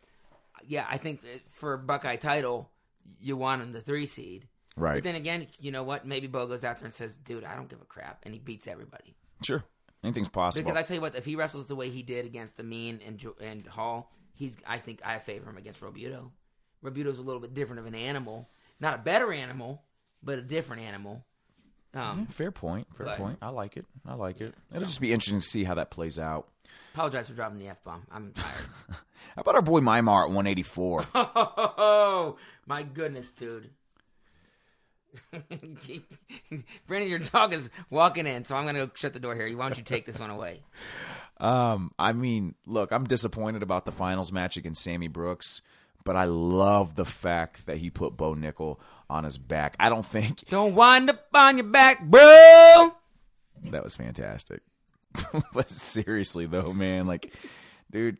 yeah, I think for Buckeye title, you want him the three seed. Right. But then again, you know what? Maybe Bo goes out there and says, dude, I don't give a crap. And he beats everybody. Sure. Anything's possible. Because I tell you what, if he wrestles the way he did against Amin and and Hall, he's. I think I favor him against Robuto. Robuto's a little bit different of an animal. Not a better animal, but a different animal. Um, fair point. Fair but, point. I like it. I like it. It'll so. just be interesting to see how that plays out. Apologize for dropping the F-bomb. I'm tired. How about our boy Mymar at one eighty-four? Oh, my goodness, dude. Brandon, your dog is walking in, so I'm going to go shut the door here. Why don't you take this one away? Um, I mean, look, I'm disappointed about the finals match against Sammy Brooks. But I love the fact that he put Bo Nickal on his back. I don't think... Don't wind up on your back, bro! That was fantastic. But seriously, though, man, like, dude,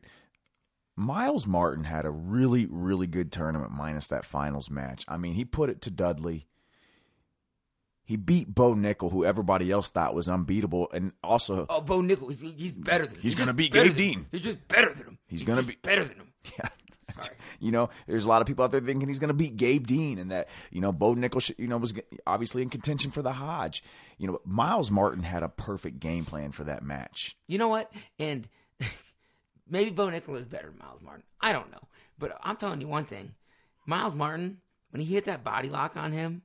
Miles Martin had a really, really good tournament minus that finals match. I mean, he put it to Dudley. He beat Bo Nickal, who everybody else thought was unbeatable, and also... Oh, Bo Nickal, he's better than him. He's, he's going to beat Gabe Dean. He's just better than him. He's, he's going to be... better than him. Yeah. Sorry. You know, there's a lot of people out there thinking he's going to beat Gabe Dean and that, you know, Bo Nickal, you know, was obviously in contention for the Hodge. You know, Miles Martin had a perfect game plan for that match. You know what? And maybe Bo Nickal is better than Miles Martin. I don't know. But I'm telling you one thing. Miles Martin, when he hit that body lock on him,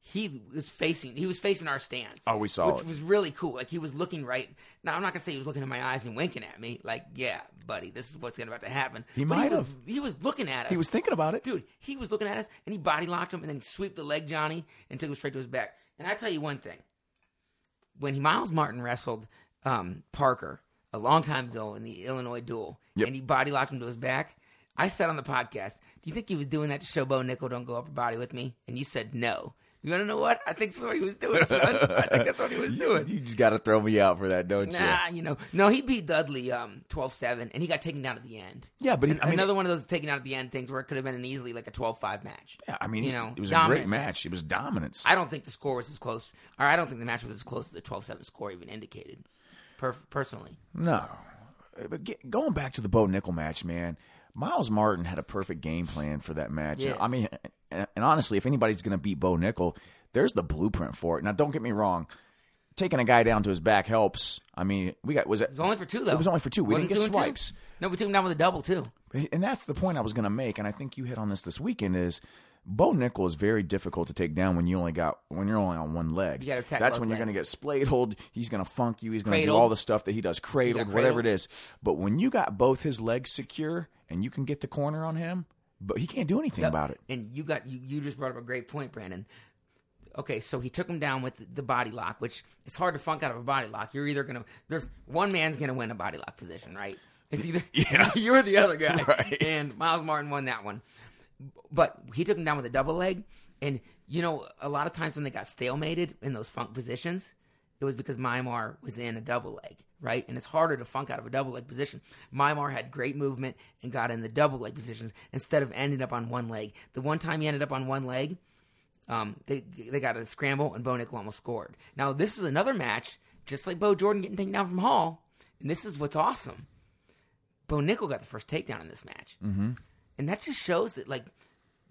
he was facing he was facing our stands. Oh, we saw which it. Which was really cool. Like, he was looking right. Now, I'm not going to say he was looking in my eyes and winking at me. Like, yeah, buddy, this is what's about to happen. He but might he have. Was, he was looking at us. He was thinking about it. Dude, he was looking at us, and he body locked him, and then he sweeped the leg Johnny and took him straight to his back. And I tell you one thing. When he, Miles Martin wrestled um, Parker a long time ago in the Illinois duel, yep. and he body locked him to his back, I said on the podcast, do you think he was doing that to show Bo Nickal don't go upper body with me? And you said no. You want to know what? I think that's what he was doing, son. I think that's what he was doing. You just got to throw me out for that, don't nah, you? Nah, you know. No, he beat Dudley um, twelve seven, and he got taken down at the end. Yeah, but... He, I mean, another one of those taken out at the end things where it could have been an easily like a twelve five match. Yeah, I mean, you know, it was a great match. It was dominance. I don't think the score was as close. Or I don't think the match was as close as the twelve seven score even indicated, per- personally. No. But get, going back to the Bo Nickal match, man, Miles Martin had a perfect game plan for that match. Yeah. I mean... And honestly, if anybody's going to beat Bo Nickal, there's the blueprint for it. Now, don't get me wrong. Taking a guy down to his back helps. I mean, we got was it, it was only for two, though. It was only for two. We Wasn't didn't get swipes. Two? No, we took him down with a double, too. And that's the point I was going to make, and I think you hit on this this weekend, is Bo Nickal is very difficult to take down when, you only got, when you're only on one leg. You that's when legs. You're going to get splayed-holed. He's going to funk you. He's going to do all the stuff that he does, cradled, whatever it is. But when you got both his legs secure and you can get the corner on him, but he can't do anything no, about it. And you got you, you just brought up a great point, Brandon. Okay, so he took him down with the body lock, which it's hard to funk out of a body lock. You're either going to – there's one man's going to win a body lock position, right? It's either yeah. you or the other guy. Right. And Miles Martin won that one. But he took him down with a double leg. And, you know, a lot of times when they got stalemated in those funk positions, it was because Mymar was in a double leg, right? And it's harder to funk out of a double leg position. Mymar had great movement and got in the double leg positions instead of ending up on one leg. The one time he ended up on one leg, um, they they got a scramble and Bo Nickal almost scored. Now, this is another match, just like Bo Jordan getting taken down from Hall, and this is what's awesome. Bo Nickal got the first takedown in this match. Mm-hmm. And that just shows that, like,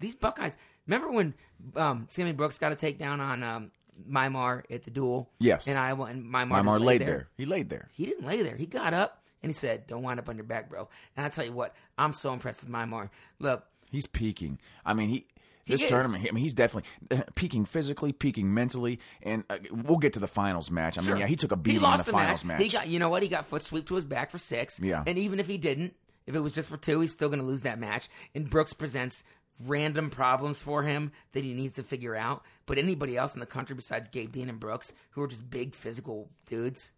these Buckeyes... Remember when um, Sammy Brooks got a takedown on um, Mymar at the duel? Yes. In Iowa, and Mymar, Mymar laid there. there. He laid there. He didn't lay there. He got up, and he said, don't wind up on your back, bro. And I tell you what, I'm so impressed with Mymar. Look. He's peaking. I mean, he... This he tournament, I mean, he's definitely peaking physically, peaking mentally, and uh, we'll get to the finals match. I sure. mean, yeah, he took a beating in the, the finals match. match. He got, you know what? He got foot sweep to his back for six. Yeah. And even if he didn't, if it was just for two, he's still going to lose that match. And Brooks presents random problems for him that he needs to figure out. But anybody else in the country besides Gabe Dean and Brooks, who are just big physical dudes,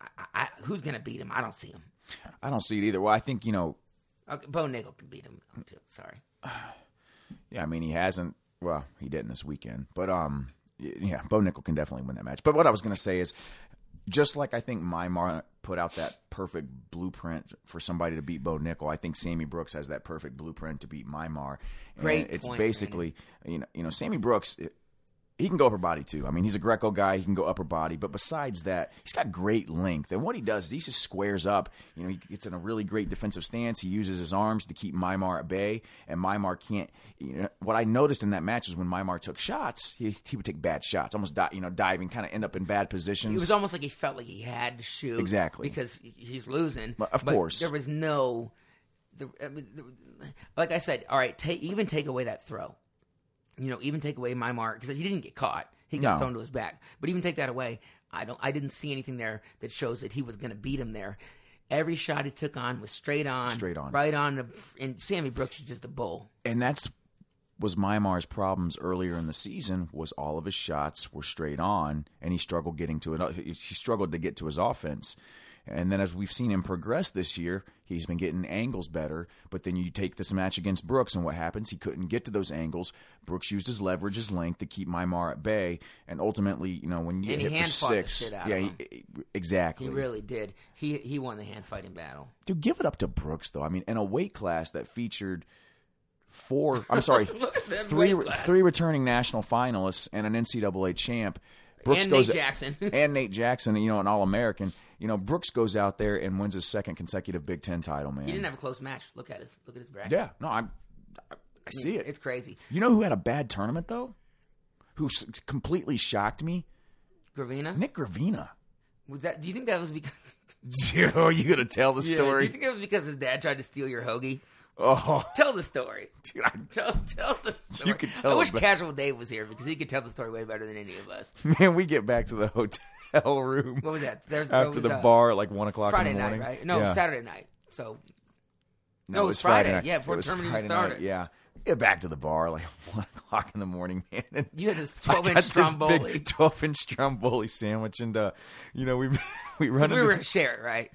I, I, who's going to beat him? I don't see him. I don't see it either. Well, I think, you know. Okay, Bo Nickal can beat him, too. Sorry. Yeah, I mean, he hasn't. Well, he didn't this weekend. But, um, yeah, Bo Nickal can definitely win that match. But what I was going to say is, just like I think Mymar put out that perfect blueprint for somebody to beat Bo Nickal, I think Sammy Brooks has that perfect blueprint to beat Mymar. Great It's point, basically, Brandon. you know, you know, Sammy Brooks, it, he can go upper body, too. I mean, he's a Greco guy. He can go upper body. But besides that, he's got great length. And what he does is he just squares up. You know, he gets in a really great defensive stance. He uses his arms to keep Mymar at bay. And Mymar can't you – know, what I noticed in that match is when Mymar took shots, he, he would take bad shots, almost di- you know, diving, kind of end up in bad positions. It was almost like he felt like he had to shoot. Exactly. Because he's losing. But of but course. There was no – like I said, all right, take, even take away that throw. You know, even take away Mymar, because he didn't get caught. He got no. thrown to his back. But even take that away, I don't. I didn't see anything there that shows that he was going to beat him there. Every shot he took on was straight on, straight on, right on. The, and Sammy Brooks is just a bull. And that's was Mymar's problems earlier in the season. Was all of his shots were straight on, and he struggled getting to it. He struggled to get to his offense. And then as we've seen him progress this year, he's been getting angles better. But then you take this match against Brooks, and what happens? He couldn't get to those angles. Brooks used his leverage, his length to keep Mymar at bay. And ultimately, you know, when you and hit he for six. The shit out yeah, of him. He, exactly. He really did. He he won the hand fighting battle. Dude, give it up to Brooks, though. I mean, in a weight class that featured four, I'm sorry, three, three returning national finalists and an N C double A champ. Brooks and goes, Nate Jackson. And Nate Jackson, you know, an All-American. You know, Brooks goes out there and wins his second consecutive Big Ten title, man. He didn't have a close match. Look at his look at his bracket. Yeah. No, I, I, I, I see mean, it. It's crazy. You know who had a bad tournament, though? Who s- completely shocked me? Gravina? Nick Gravina. Was that? Do you think that was because... Are you going to tell the yeah, story? Do you think that was because his dad tried to steal your hoagie? Oh. Tell the story. Dude, I, tell, tell the story. You could tell I wish about... Casual Dave was here because he could tell the story way better than any of us. Man, we get back to the hotel room. What was that? There's, after was, the uh, bar at like one o'clock Friday in the morning. Friday night, right? No, yeah. Saturday night. So No, no it was Friday. Friday yeah, before the tournament even started. Night, yeah. Get back to the bar like one o'clock in the morning, man. And you had this twelve-inch stromboli. This big twelve-inch stromboli sandwich, and, uh, you know, we we run into... we were going to share it, right?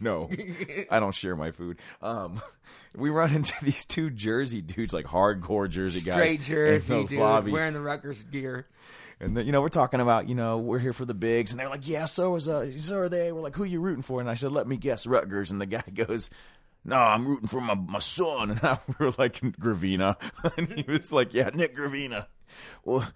No. I don't share my food. Um, we run into these two Jersey dudes, like hardcore Jersey Straight guys. Straight Jersey dude, lobby. Wearing the Rutgers gear. And, the, you know, we're talking about, you know, we're here for the bigs. And they're like, yeah, so, is, uh, so are they. We're like, who are you rooting for? And I said, let me guess, Rutgers. And the guy goes... no, I'm rooting for my, my son. And I, we were like, Gravina. And he was like, yeah, Nick Gravina. Well,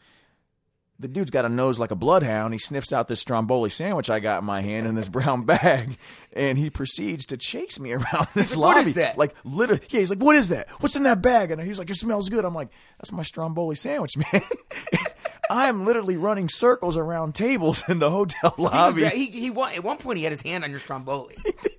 the dude's got a nose like a bloodhound. He sniffs out this stromboli sandwich I got in my hand in this brown bag. And he proceeds to chase me around this he's like, lobby. What is that? Like, literally. Yeah, he's like, what is that? What's in that bag? And he's like, it smells good. I'm like, that's my stromboli sandwich, man. I'm literally running circles around tables in the hotel lobby. He, he, he, at one point, he had his hand on your stromboli. He did.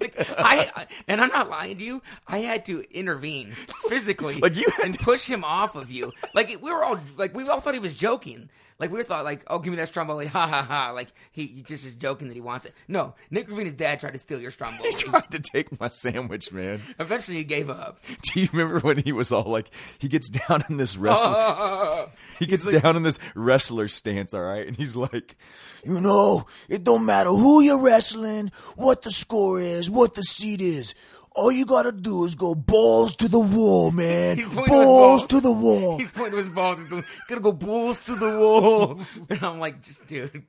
Like I and I'm not lying to you. I had to intervene physically, like you had and to... push him off of you. Like we were all like we all thought he was joking. Like, we thought, like, oh, give me that stromboli, ha, ha, ha. Like, he, he just is joking that he wants it. No, Nick Ravina's dad tried to steal your stromboli. He tried to take my sandwich, man. Eventually, he gave up. Do you remember when he was all, like, he gets down in this wrestling... Oh. He gets like, down in this wrestler stance, all right? And he's like, you know, it don't matter who you're wrestling, what the score is, what the seed is. All you got to do is go balls to the wall, man. Balls, balls to the wall. He's pointing to his balls. He's going, gotta go balls to the wall. And I'm like, just dude,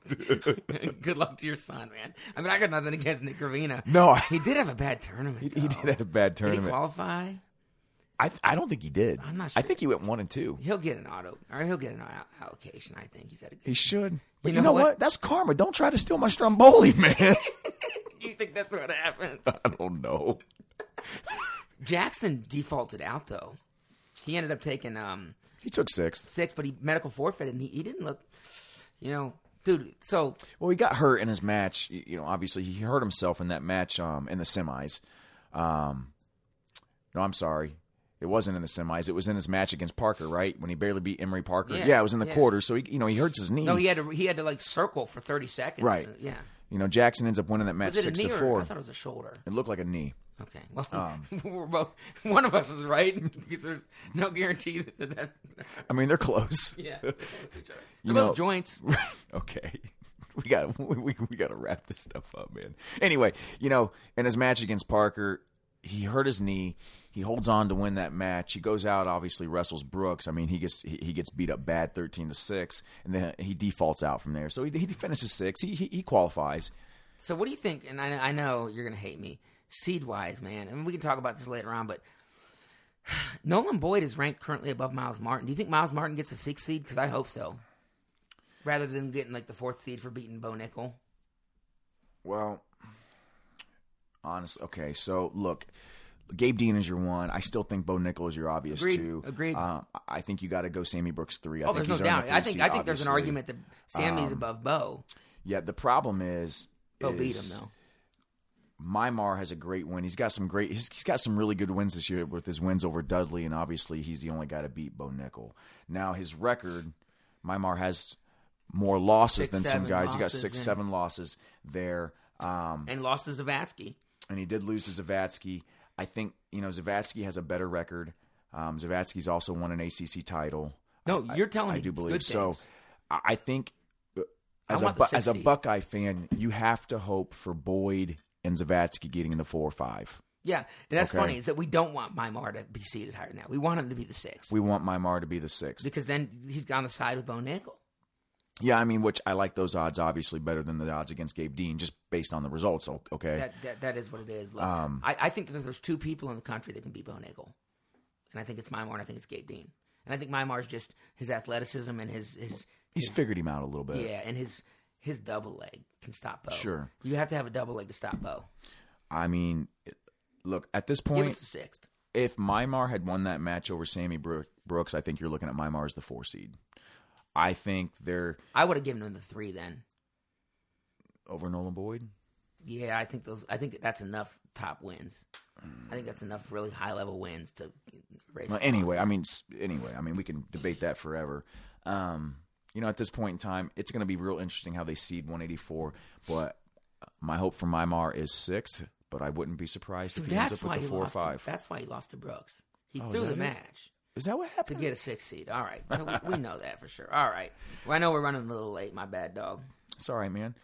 good luck to your son, man. I mean, I got nothing against Nick Gravina. No. I, he did have a bad tournament, He, he did have a bad tournament. Did he qualify? I I don't think he did. I'm not sure. I think he went one and two. He'll get an auto, or he'll get an allocation. I think he's at a good. He should. But you know, you know what? what? That's karma. Don't try to steal my stromboli, man. You think that's what happened? I don't know. Jackson defaulted out though. He ended up taking um. He took sixth. Sixth, but he medical forfeited, and he, he didn't look. You know. Dude, so well, he got hurt in his match. You know, obviously he hurt himself in that match. Um, in the semis. Um, no, I'm sorry. It wasn't in the semis. It was in his match against Parker, right? When he barely beat Emory Parker. Yeah, yeah it was in the yeah. quarter. So, he, you know, he hurts his knee. No, he had to, he had to like, circle for thirty seconds. Right. So, yeah. You know, Jackson ends up winning that match six to four. Was it a knee or, I thought it was a shoulder. It looked like a knee. Okay. Well, um, we're both, one of us is right because there's no guarantee that that. I mean, they're close. Yeah. They're close to each other. They're both know, joints. Okay. We got we, we got to wrap this stuff up, man. Anyway, you know, in his match against Parker, he hurt his knee. He holds on to win that match. He goes out, obviously wrestles Brooks. I mean, he gets he, he gets beat up bad, thirteen to six, and then he defaults out from there. So he, he finishes six. He, he he qualifies. So what do you think? And I I know you're gonna hate me seed wise, man. I mean, we can talk about this later on, but Nolan Boyd is ranked currently above Miles Martin. Do you think Miles Martin gets a sixth seed? Because I hope so. Rather than getting like the fourth seed for beating Bo Nickal. Well, honestly, okay. So look. Gabe Dean is your one. I still think Bo Nickal is your obvious Agreed. two. Agreed. Uh, I think you got to go Sammy Brooks three. I oh, think there's he's no doubt. I think seat, I think obviously. There's an argument that Sammy's um, above Bo. Yeah, the problem is Bo is beat him though. Mymar has a great win. He's got some great. He's, he's got some really good wins this year with his wins over Dudley, and obviously he's the only guy to beat Bo Nickal. Now his record, Mymar has more losses six, than some guys. Losses, he got six, yeah. seven losses there, um, and lost to Zavatsky. And he did lose to Zavatsky. I think, you know, Zavatsky has a better record. Um, Zavatsky's also won an A C C title. No, you're telling I, me I do believe. So I think as I a bu- as a Buckeye fan, you have to hope for Boyd and Zavatsky getting in the four or five. Yeah, and that's okay. Funny is that we don't want Mymar to be seated higher now. We want him to be the sixth. We want Mymar to be the sixth. Because then he's on the side with Bo Nickal. Yeah, I mean, which I like those odds obviously better than the odds against Gabe Dean, just based on the results. Okay, that that, that is what it is. Look, um, I, I think that there's two people in the country that can beat Bo Nickal, and I think it's Mymar and I think it's Gabe Dean, and I think Mymar's just his athleticism and his his he's his, figured him out a little bit. Yeah, and his his double leg can stop Bo. Sure, you have to have a double leg to stop Bo. I mean, look at this point. Give us the sixth. If Mymar had won that match over Sammy Brooks, I think you're looking at Mymar as the four seed. I think they're... I would have given him the three then. Over Nolan Boyd? Yeah, I think those. I think that's enough top wins. I think that's enough really high-level wins to raise... Well, anyway, I mean, anyway, I mean, we can debate that forever. Um, you know, at this point in time, it's going to be real interesting how they seed one eighty-four, but my hope for Mymar is six, but I wouldn't be surprised so if he ends up with the four or five. To, that's why he lost to Brooks. He oh, threw the it? match. Is that what happened? To get a six seed. All right. So we, we know that for sure. All right. Well, I know we're running a little late. My bad, dog. It's all right, man.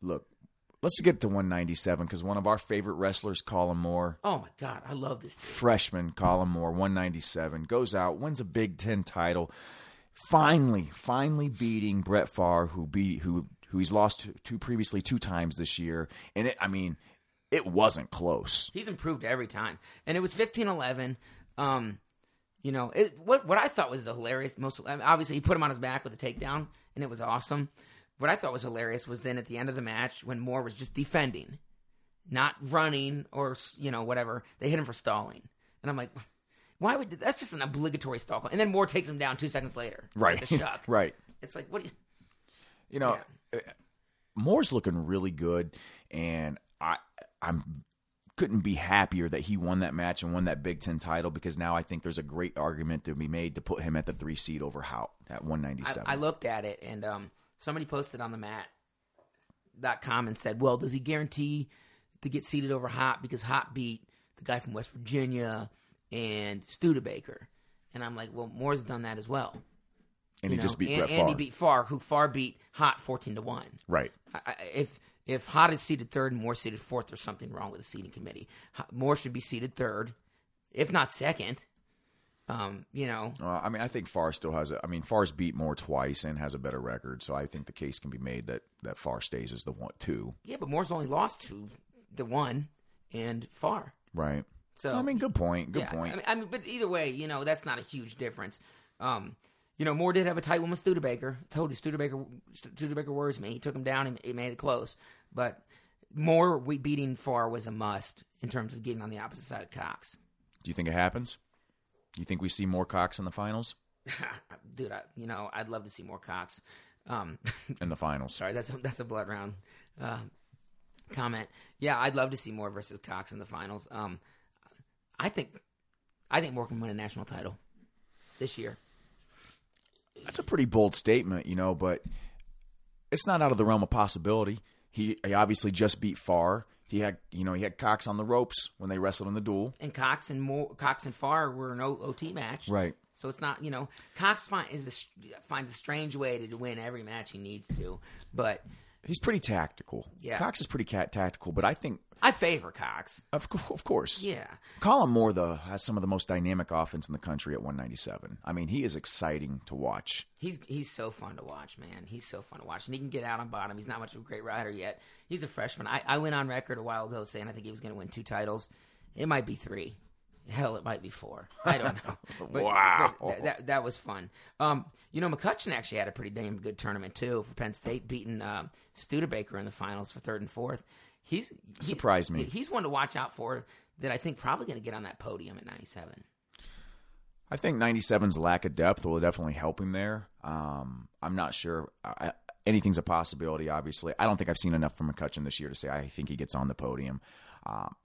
Look, let's get to one ninety-seven because one of our favorite wrestlers, Colin Moore. Oh, my God. I love this dude. Freshman Colin Moore, one ninety-seven, goes out, wins a Big Ten title, finally, finally beating Brett Favre, who beat, who who he's lost to previously two times this year. And, it, I mean, it wasn't close. He's improved every time. And it was fifteen eleven. Um You know, it, what what I thought was the hilarious, most I mean, obviously he put him on his back with a takedown, and it was awesome. What I thought was hilarious was then at the end of the match when Moore was just defending, not running or, you know, whatever. They hit him for stalling. And I'm like, why would – that's just an obligatory stall. And then Moore takes him down two seconds later. Right. Like the shock. Right. It's like, what do you – You know, yeah. Moore's looking really good, and I I'm – couldn't be happier that he won that match and won that Big Ten title, because now I think there's a great argument to be made to put him at the three seed over Hout at one ninety-seven. I, I looked at it, and um, somebody posted on the mat dot com and said, well, does he guarantee to get seeded over Hout because Hout beat the guy from West Virginia and Studebaker? And I'm like, well, Moore's done that as well. And you he know? just beat and, Brett Favre. And he beat Favre, who Favre beat Hout fourteen to one. Right. I, if if Hout is seated third and Moore seated fourth, there's something wrong with the seating committee. Moore should be seated third, if not second. Um, you know. Uh, I mean, I think Favre still has a – I mean, Favre's beat Moore twice and has a better record, so I think the case can be made that, that Favre stays as the one, two. Yeah, but Moore's only lost two, the one, and Favre. Right. So I mean, good point. Good yeah, point. I mean, I mean, but either way, you know, that's not a huge difference. Um, you know, Moore did have a tight one with Studebaker. I told you, Studebaker, Studebaker worries me. He took him down and it made it close. But Moore we beating Favre was a must in terms of getting on the opposite side of Cox. Do you think it happens? Do you think we see more Cox in the finals? Dude, I, you know, I'd love to see more Cox um, in the finals. Sorry, that's a, that's a blood round uh, comment. Yeah, I'd love to see Moore versus Cox in the finals. Um, I think, I think Moore can win a national title this year. That's a pretty bold statement, you know, but it's not out of the realm of possibility. He, he obviously just beat Favre. He had, you know, he had Cox on the ropes when they wrestled in the duel. And Cox and Moore, Cox and Favre were an O T match, right? So it's not, you know, Cox find, is a, finds a strange way to win every match he needs to, but. He's pretty tactical. Yeah. Cox is pretty cat tactical, but I think I favor Cox. Of, of course. Yeah. Colin Moore, though, has some of the most dynamic offense in the country at one ninety-seven. I mean, he is exciting to watch. He's he's so fun to watch, man. He's so fun to watch. And he can get out on bottom. He's not much of a great rider yet. He's a freshman. I, I went on record a while ago saying I think he was going to win two titles. It might be three. Hell, it might be four. I don't know. But, wow. But th- that, that was fun. Um, you know, McCutcheon actually had a pretty damn good tournament, too, for Penn State, beating uh, Studebaker in the finals for third and fourth. He's he, Surprised me. He's one to watch out for that I think probably going to get on that podium at ninety-seven. I think ninety-seven's lack of depth will definitely help him there. Um, I'm not sure. I, anything's a possibility, obviously. I don't think I've seen enough from McCutcheon this year to say I think he gets on the podium. Um,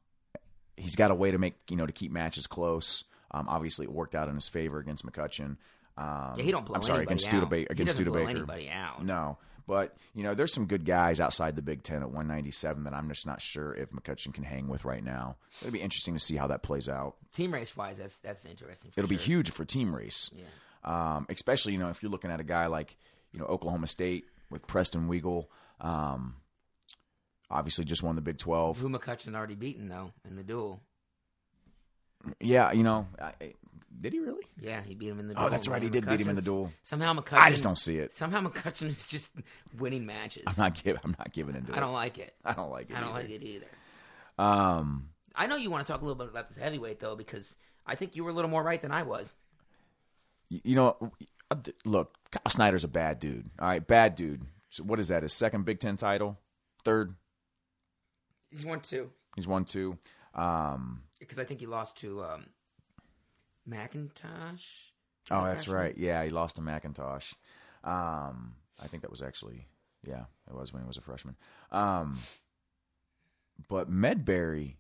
He's got a way to make, you know, to keep matches close. Um, obviously, it worked out in his favor against McCutcheon. Um, yeah, he don't blow I'm sorry, against Studebaker. Against he doesn't Studebaker. blow anybody out. No. But, you know, there's some good guys outside the Big Ten at one ninety-seven that I'm just not sure if McCutcheon can hang with right now. It'll be interesting to see how that plays out. Team race-wise, that's that's interesting. It'll sure. be huge for team race. Yeah. Um, especially, you know, if you're looking at a guy like, you know, Oklahoma State with Preston Weigel. Um Obviously, just won the Big twelve. Who McCutcheon already beaten, though, in the duel. Yeah, you know, I, did he really? Yeah, he beat him in the duel. Oh, that's right, he did beat him in the duel. Somehow McCutcheon. I just don't see it. Somehow McCutcheon is just winning matches. I'm not giving. I'm not giving into it. I don't like it. I don't like it. I don't either. like it either. Um, I know you want to talk a little bit about this heavyweight though, because I think you were a little more right than I was. You know, look, Kyle Snyder's a bad dude. All right, bad dude. So what is that? His second Big Ten title, third. He's won two. He's won two. Um, because I think he lost to um, McIntosh. Oh, that's Ashnault? Right. Yeah, he lost to McIntosh. Um, I think that was actually, yeah, it was when he was a freshman. Um, but Medbury,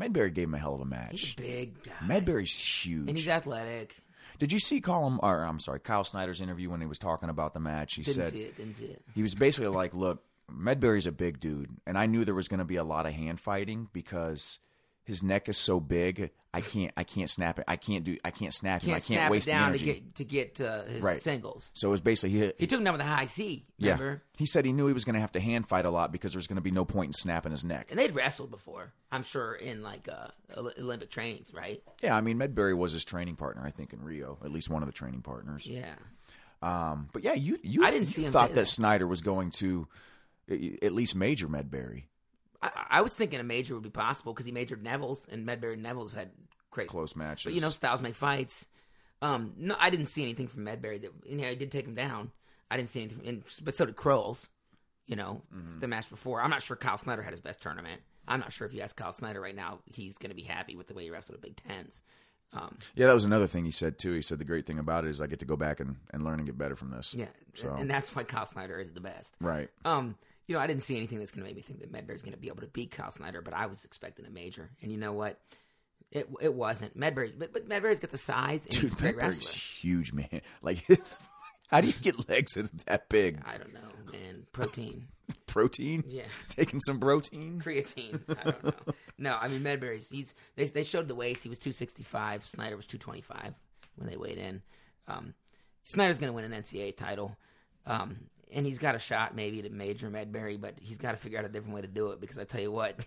Medbury gave him a hell of a match. He's a big guy. Medbury's huge. And he's athletic. Did you see Colin, or I'm sorry, Kyle Snyder's interview when he was talking about the match? He didn't said, see it, didn't see it. He was basically like, look, Medbury's a big dude, and I knew there was going to be a lot of hand fighting because his neck is so big. I can't, I can't snap it. I can't do, I can't snap him. I can't waste the energy to get to get uh, his right. singles. So it was basically he, he took him down with a high C. Remember? Yeah, he said he knew he was going to have to hand fight a lot because there was going to be no point in snapping his neck. And they'd wrestled before, I'm sure, in like uh, Olympic trainings, right? Yeah, I mean Medbury was his training partner, I think, in Rio, at least one of the training partners. Yeah. Um, but yeah, you you I didn't you see him thought that, that Snyder was going to. At least major Medbury. I, I was thinking a major would be possible because he majored Neville's, and Medbury and Neville's have had great close matches. But you know, styles make fights. Um, no, I didn't see anything from Medbury. That you know, I did take him down. I didn't see anything, and, but so did Kroll's. You know, mm-hmm. the match before. I'm not sure Kyle Snyder had his best tournament. I'm not sure if you ask Kyle Snyder right now, he's going to be happy with the way he wrestled at Big Tens. Um, yeah, that was another thing he said, too. He said the great thing about it is I get to go back and, and learn and get better from this. Yeah, so. And that's why Kyle Snyder is the best. Right. Um. you know, I didn't see anything that's going to make me think that Medberry's going to be able to beat Kyle Snyder, but I was expecting a major. And you know what? It it wasn't. Medberry, but, but Medberry's got the size and Dude, he's a great Medberry's wrestler. Huge, man. Like, how do you get legs that big? I don't know, man. Protein. Protein? Yeah. Taking some protein? Creatine. I don't know. No, I mean, Medberry's, he's, they, they showed the weights. He was two sixty-five. Snyder was two twenty-five when they weighed in. Um, Snyder's going to win an N C double A title. Um, and he's got a shot maybe to major Medberry, but he's got to figure out a different way to do it because I tell you what,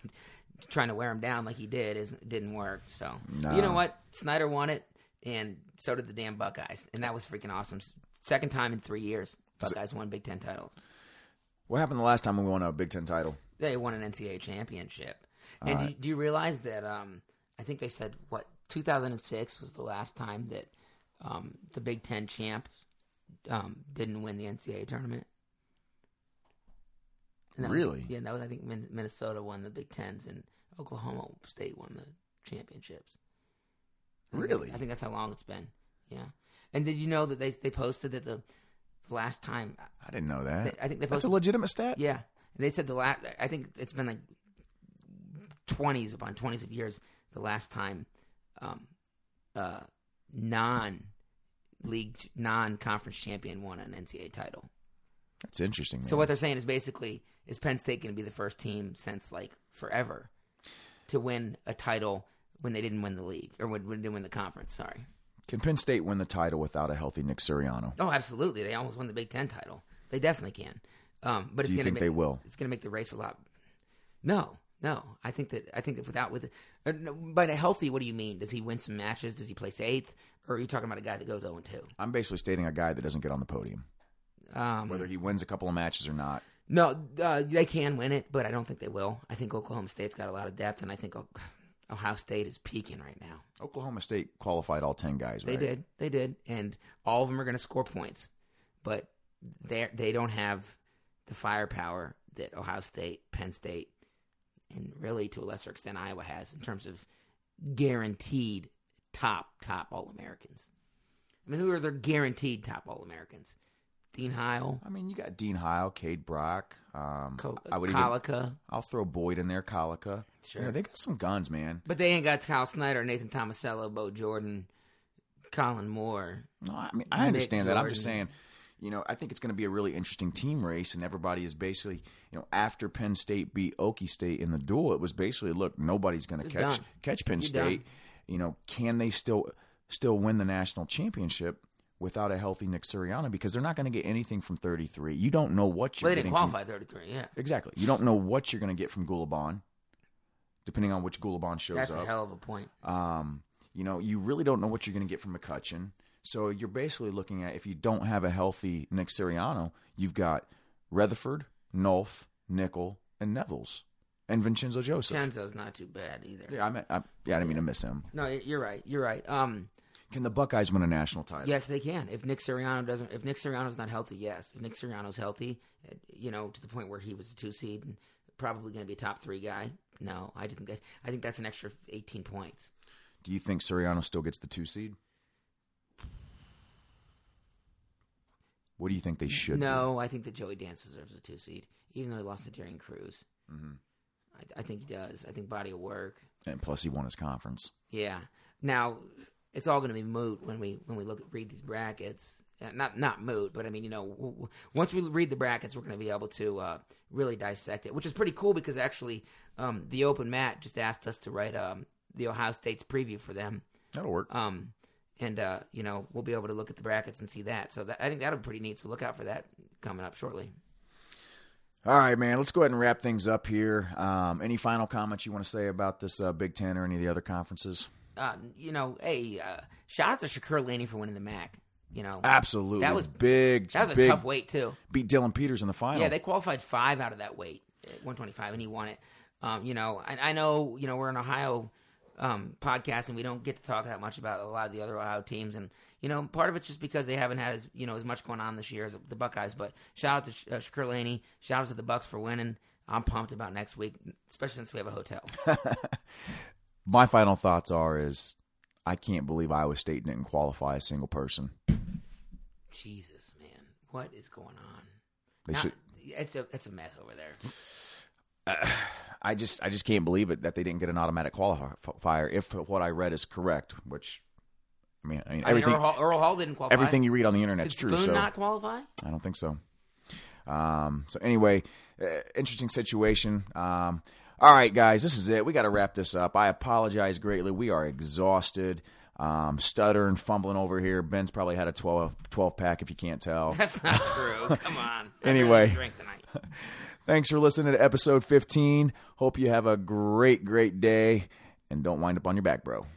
trying to wear him down like he did is, didn't work. So, no. You know what? Snyder won it, and so did the damn Buckeyes. And that was freaking awesome. Second time in three years, Buckeyes so, won Big Ten titles. What happened the last time we won a Big Ten title? They won an N C double A championship. All and right. do, you, do you realize that um, I think they said, what, two thousand six was the last time that um, the Big Ten champs um, didn't win the N C double A tournament? And really? Was, yeah, that was, I think, Minnesota won the Big Tens, and Oklahoma State won the championships. I really? Think, I think that's how long it's been. Yeah. And did you know that they they posted that the, the last time? I didn't know that. They, I think they posted, that's a legitimate stat? Yeah. They said the last, I think it's been like twenties upon twenties of years, the last time um, uh, non-league, non-conference champion won an N C double A title. That's interesting. Man. So what they're saying is basically, is Penn State going to be the first team since like forever to win a title when they didn't win the league or when, when they didn't win the conference? Sorry. Can Penn State win the title without a healthy Nick Suriano? Oh, absolutely. They almost won the Big Ten title. They definitely can. Um, but it's Do you gonna think make, they will? It's going to make the race a lot. No. No, I think that I think that without with by a healthy, what do you mean? Does he win some matches? Does he place eighth? Or are you talking about a guy that goes zero and two? I'm basically stating a guy that doesn't get on the podium, um, whether he wins a couple of matches or not. No, uh, they can win it, but I don't think they will. I think Oklahoma State's got a lot of depth, and I think Ohio State is peaking right now. Oklahoma State qualified all ten guys, right? They did, they did, and all of them are going to score points, but they they don't have the firepower that Ohio State, Penn State, and really, to a lesser extent, Iowa has in terms of guaranteed top, top All-Americans. I mean, who are their guaranteed top All-Americans? Dean Heil. I mean, you got Dean Heil, Cade Brock. Um, Col- I would Colica. Even, I'll throw Boyd in there, Colica. Sure. You know, they got some guns, man. But they ain't got Kyle Snyder, Nathan Tomasello, Bo Jordan, Colin Moore. No, I mean, I understand that. I'm just saying... You know, I think it's going to be a really interesting team race, and everybody is basically, you know, after Penn State beat Okie State in the duel, it was basically, look, nobody's going to catch done. catch Penn You're State. Done. You know, can they still still win the national championship without a healthy Nick Suriano? Because they're not going to get anything from thirty-three. You don't know what you're well, getting. They didn't qualify from, thirty-three, yeah. Exactly. You don't know what you're going to get from Gulabon, depending on which Gulabon shows That's up. That's a hell of a point. Um, you know, you really don't know what you're going to get from McCutcheon. So you're basically looking at, if you don't have a healthy Nick Suriano, you've got Rutherford, Nolf, Nickal, and Nevels, and Vincenzo Joseph. Vincenzo's not too bad either. Yeah, I, meant, I, yeah, I didn't mean to miss him. No, you're right. You're right. Um, can the Buckeyes win a national title? Yes, they can. If Nick Suriano doesn't, if Nick Suriano's not healthy, yes. If Nick Suriano's healthy, you know, to the point where he was a two seed and probably going to be a top three guy, no, I didn't. Get, I think that's an extra eighteen points. Do you think Suriano still gets the two seed? What do you think they should No, do? I think that Joey Dance deserves a two-seed, even though he lost to Darian Cruz. Mm-hmm. I, I think he does. I think body of work. And plus he won his conference. Yeah. Now, it's all going to be moot when we when we look at read these brackets. Uh, not not moot, but I mean, you know, w- w- once we read the brackets, we're going to be able to uh, really dissect it, which is pretty cool because actually um, the Open Mat just asked us to write um, the Ohio State's preview for them. That'll work. Um And, uh, you know, we'll be able to look at the brackets and see that. So that, I think that'll be pretty neat. So look out for that coming up shortly. All right, man. Let's go ahead and wrap things up here. Um, any final comments you want to say about this uh, Big Ten or any of the other conferences? Uh, you know, hey, uh, shout out to Shakur Laney for winning the M A C. You know, absolutely. That was big. That was big, a tough weight, too. Beat Dylan Peters in the final. Yeah, they qualified five out of that weight, one twenty-five, and he won it. Um, you know, I, I know, you know, we're in Ohio Um, podcast, and we don't get to talk that much about a lot of the other Ohio teams, and you know, part of it's just because they haven't had as you know as much going on this year as the Buckeyes. But shout out to Sh- uh, Shakur Laney, shout out to the Bucks for winning. I'm pumped about next week, especially since we have a hotel. My final thoughts are: is I can't believe Iowa State didn't qualify a single person. Jesus, man, what is going on? They now, should. it's a it's a mess over there. Uh, I just I just can't believe it that they didn't get an automatic qualifier. If what I read is correct, which I mean, I mean everything. I mean, Earl, Hall, Earl Hall didn't qualify. Everything you read on the internet is true. Did Spoon not qualify? I don't think so. Um, so anyway, uh, interesting situation. Um, all right, guys, this is it. We got to wrap this up. I apologize greatly. We are exhausted. Um, stuttering, fumbling over here. Ben's probably had a twelve, twelve pack if you can't tell. That's not true. Come on. Anyway. I drink tonight. Thanks for listening to episode fifteen. Hope you have a great, great day, and don't wind up on your back, bro.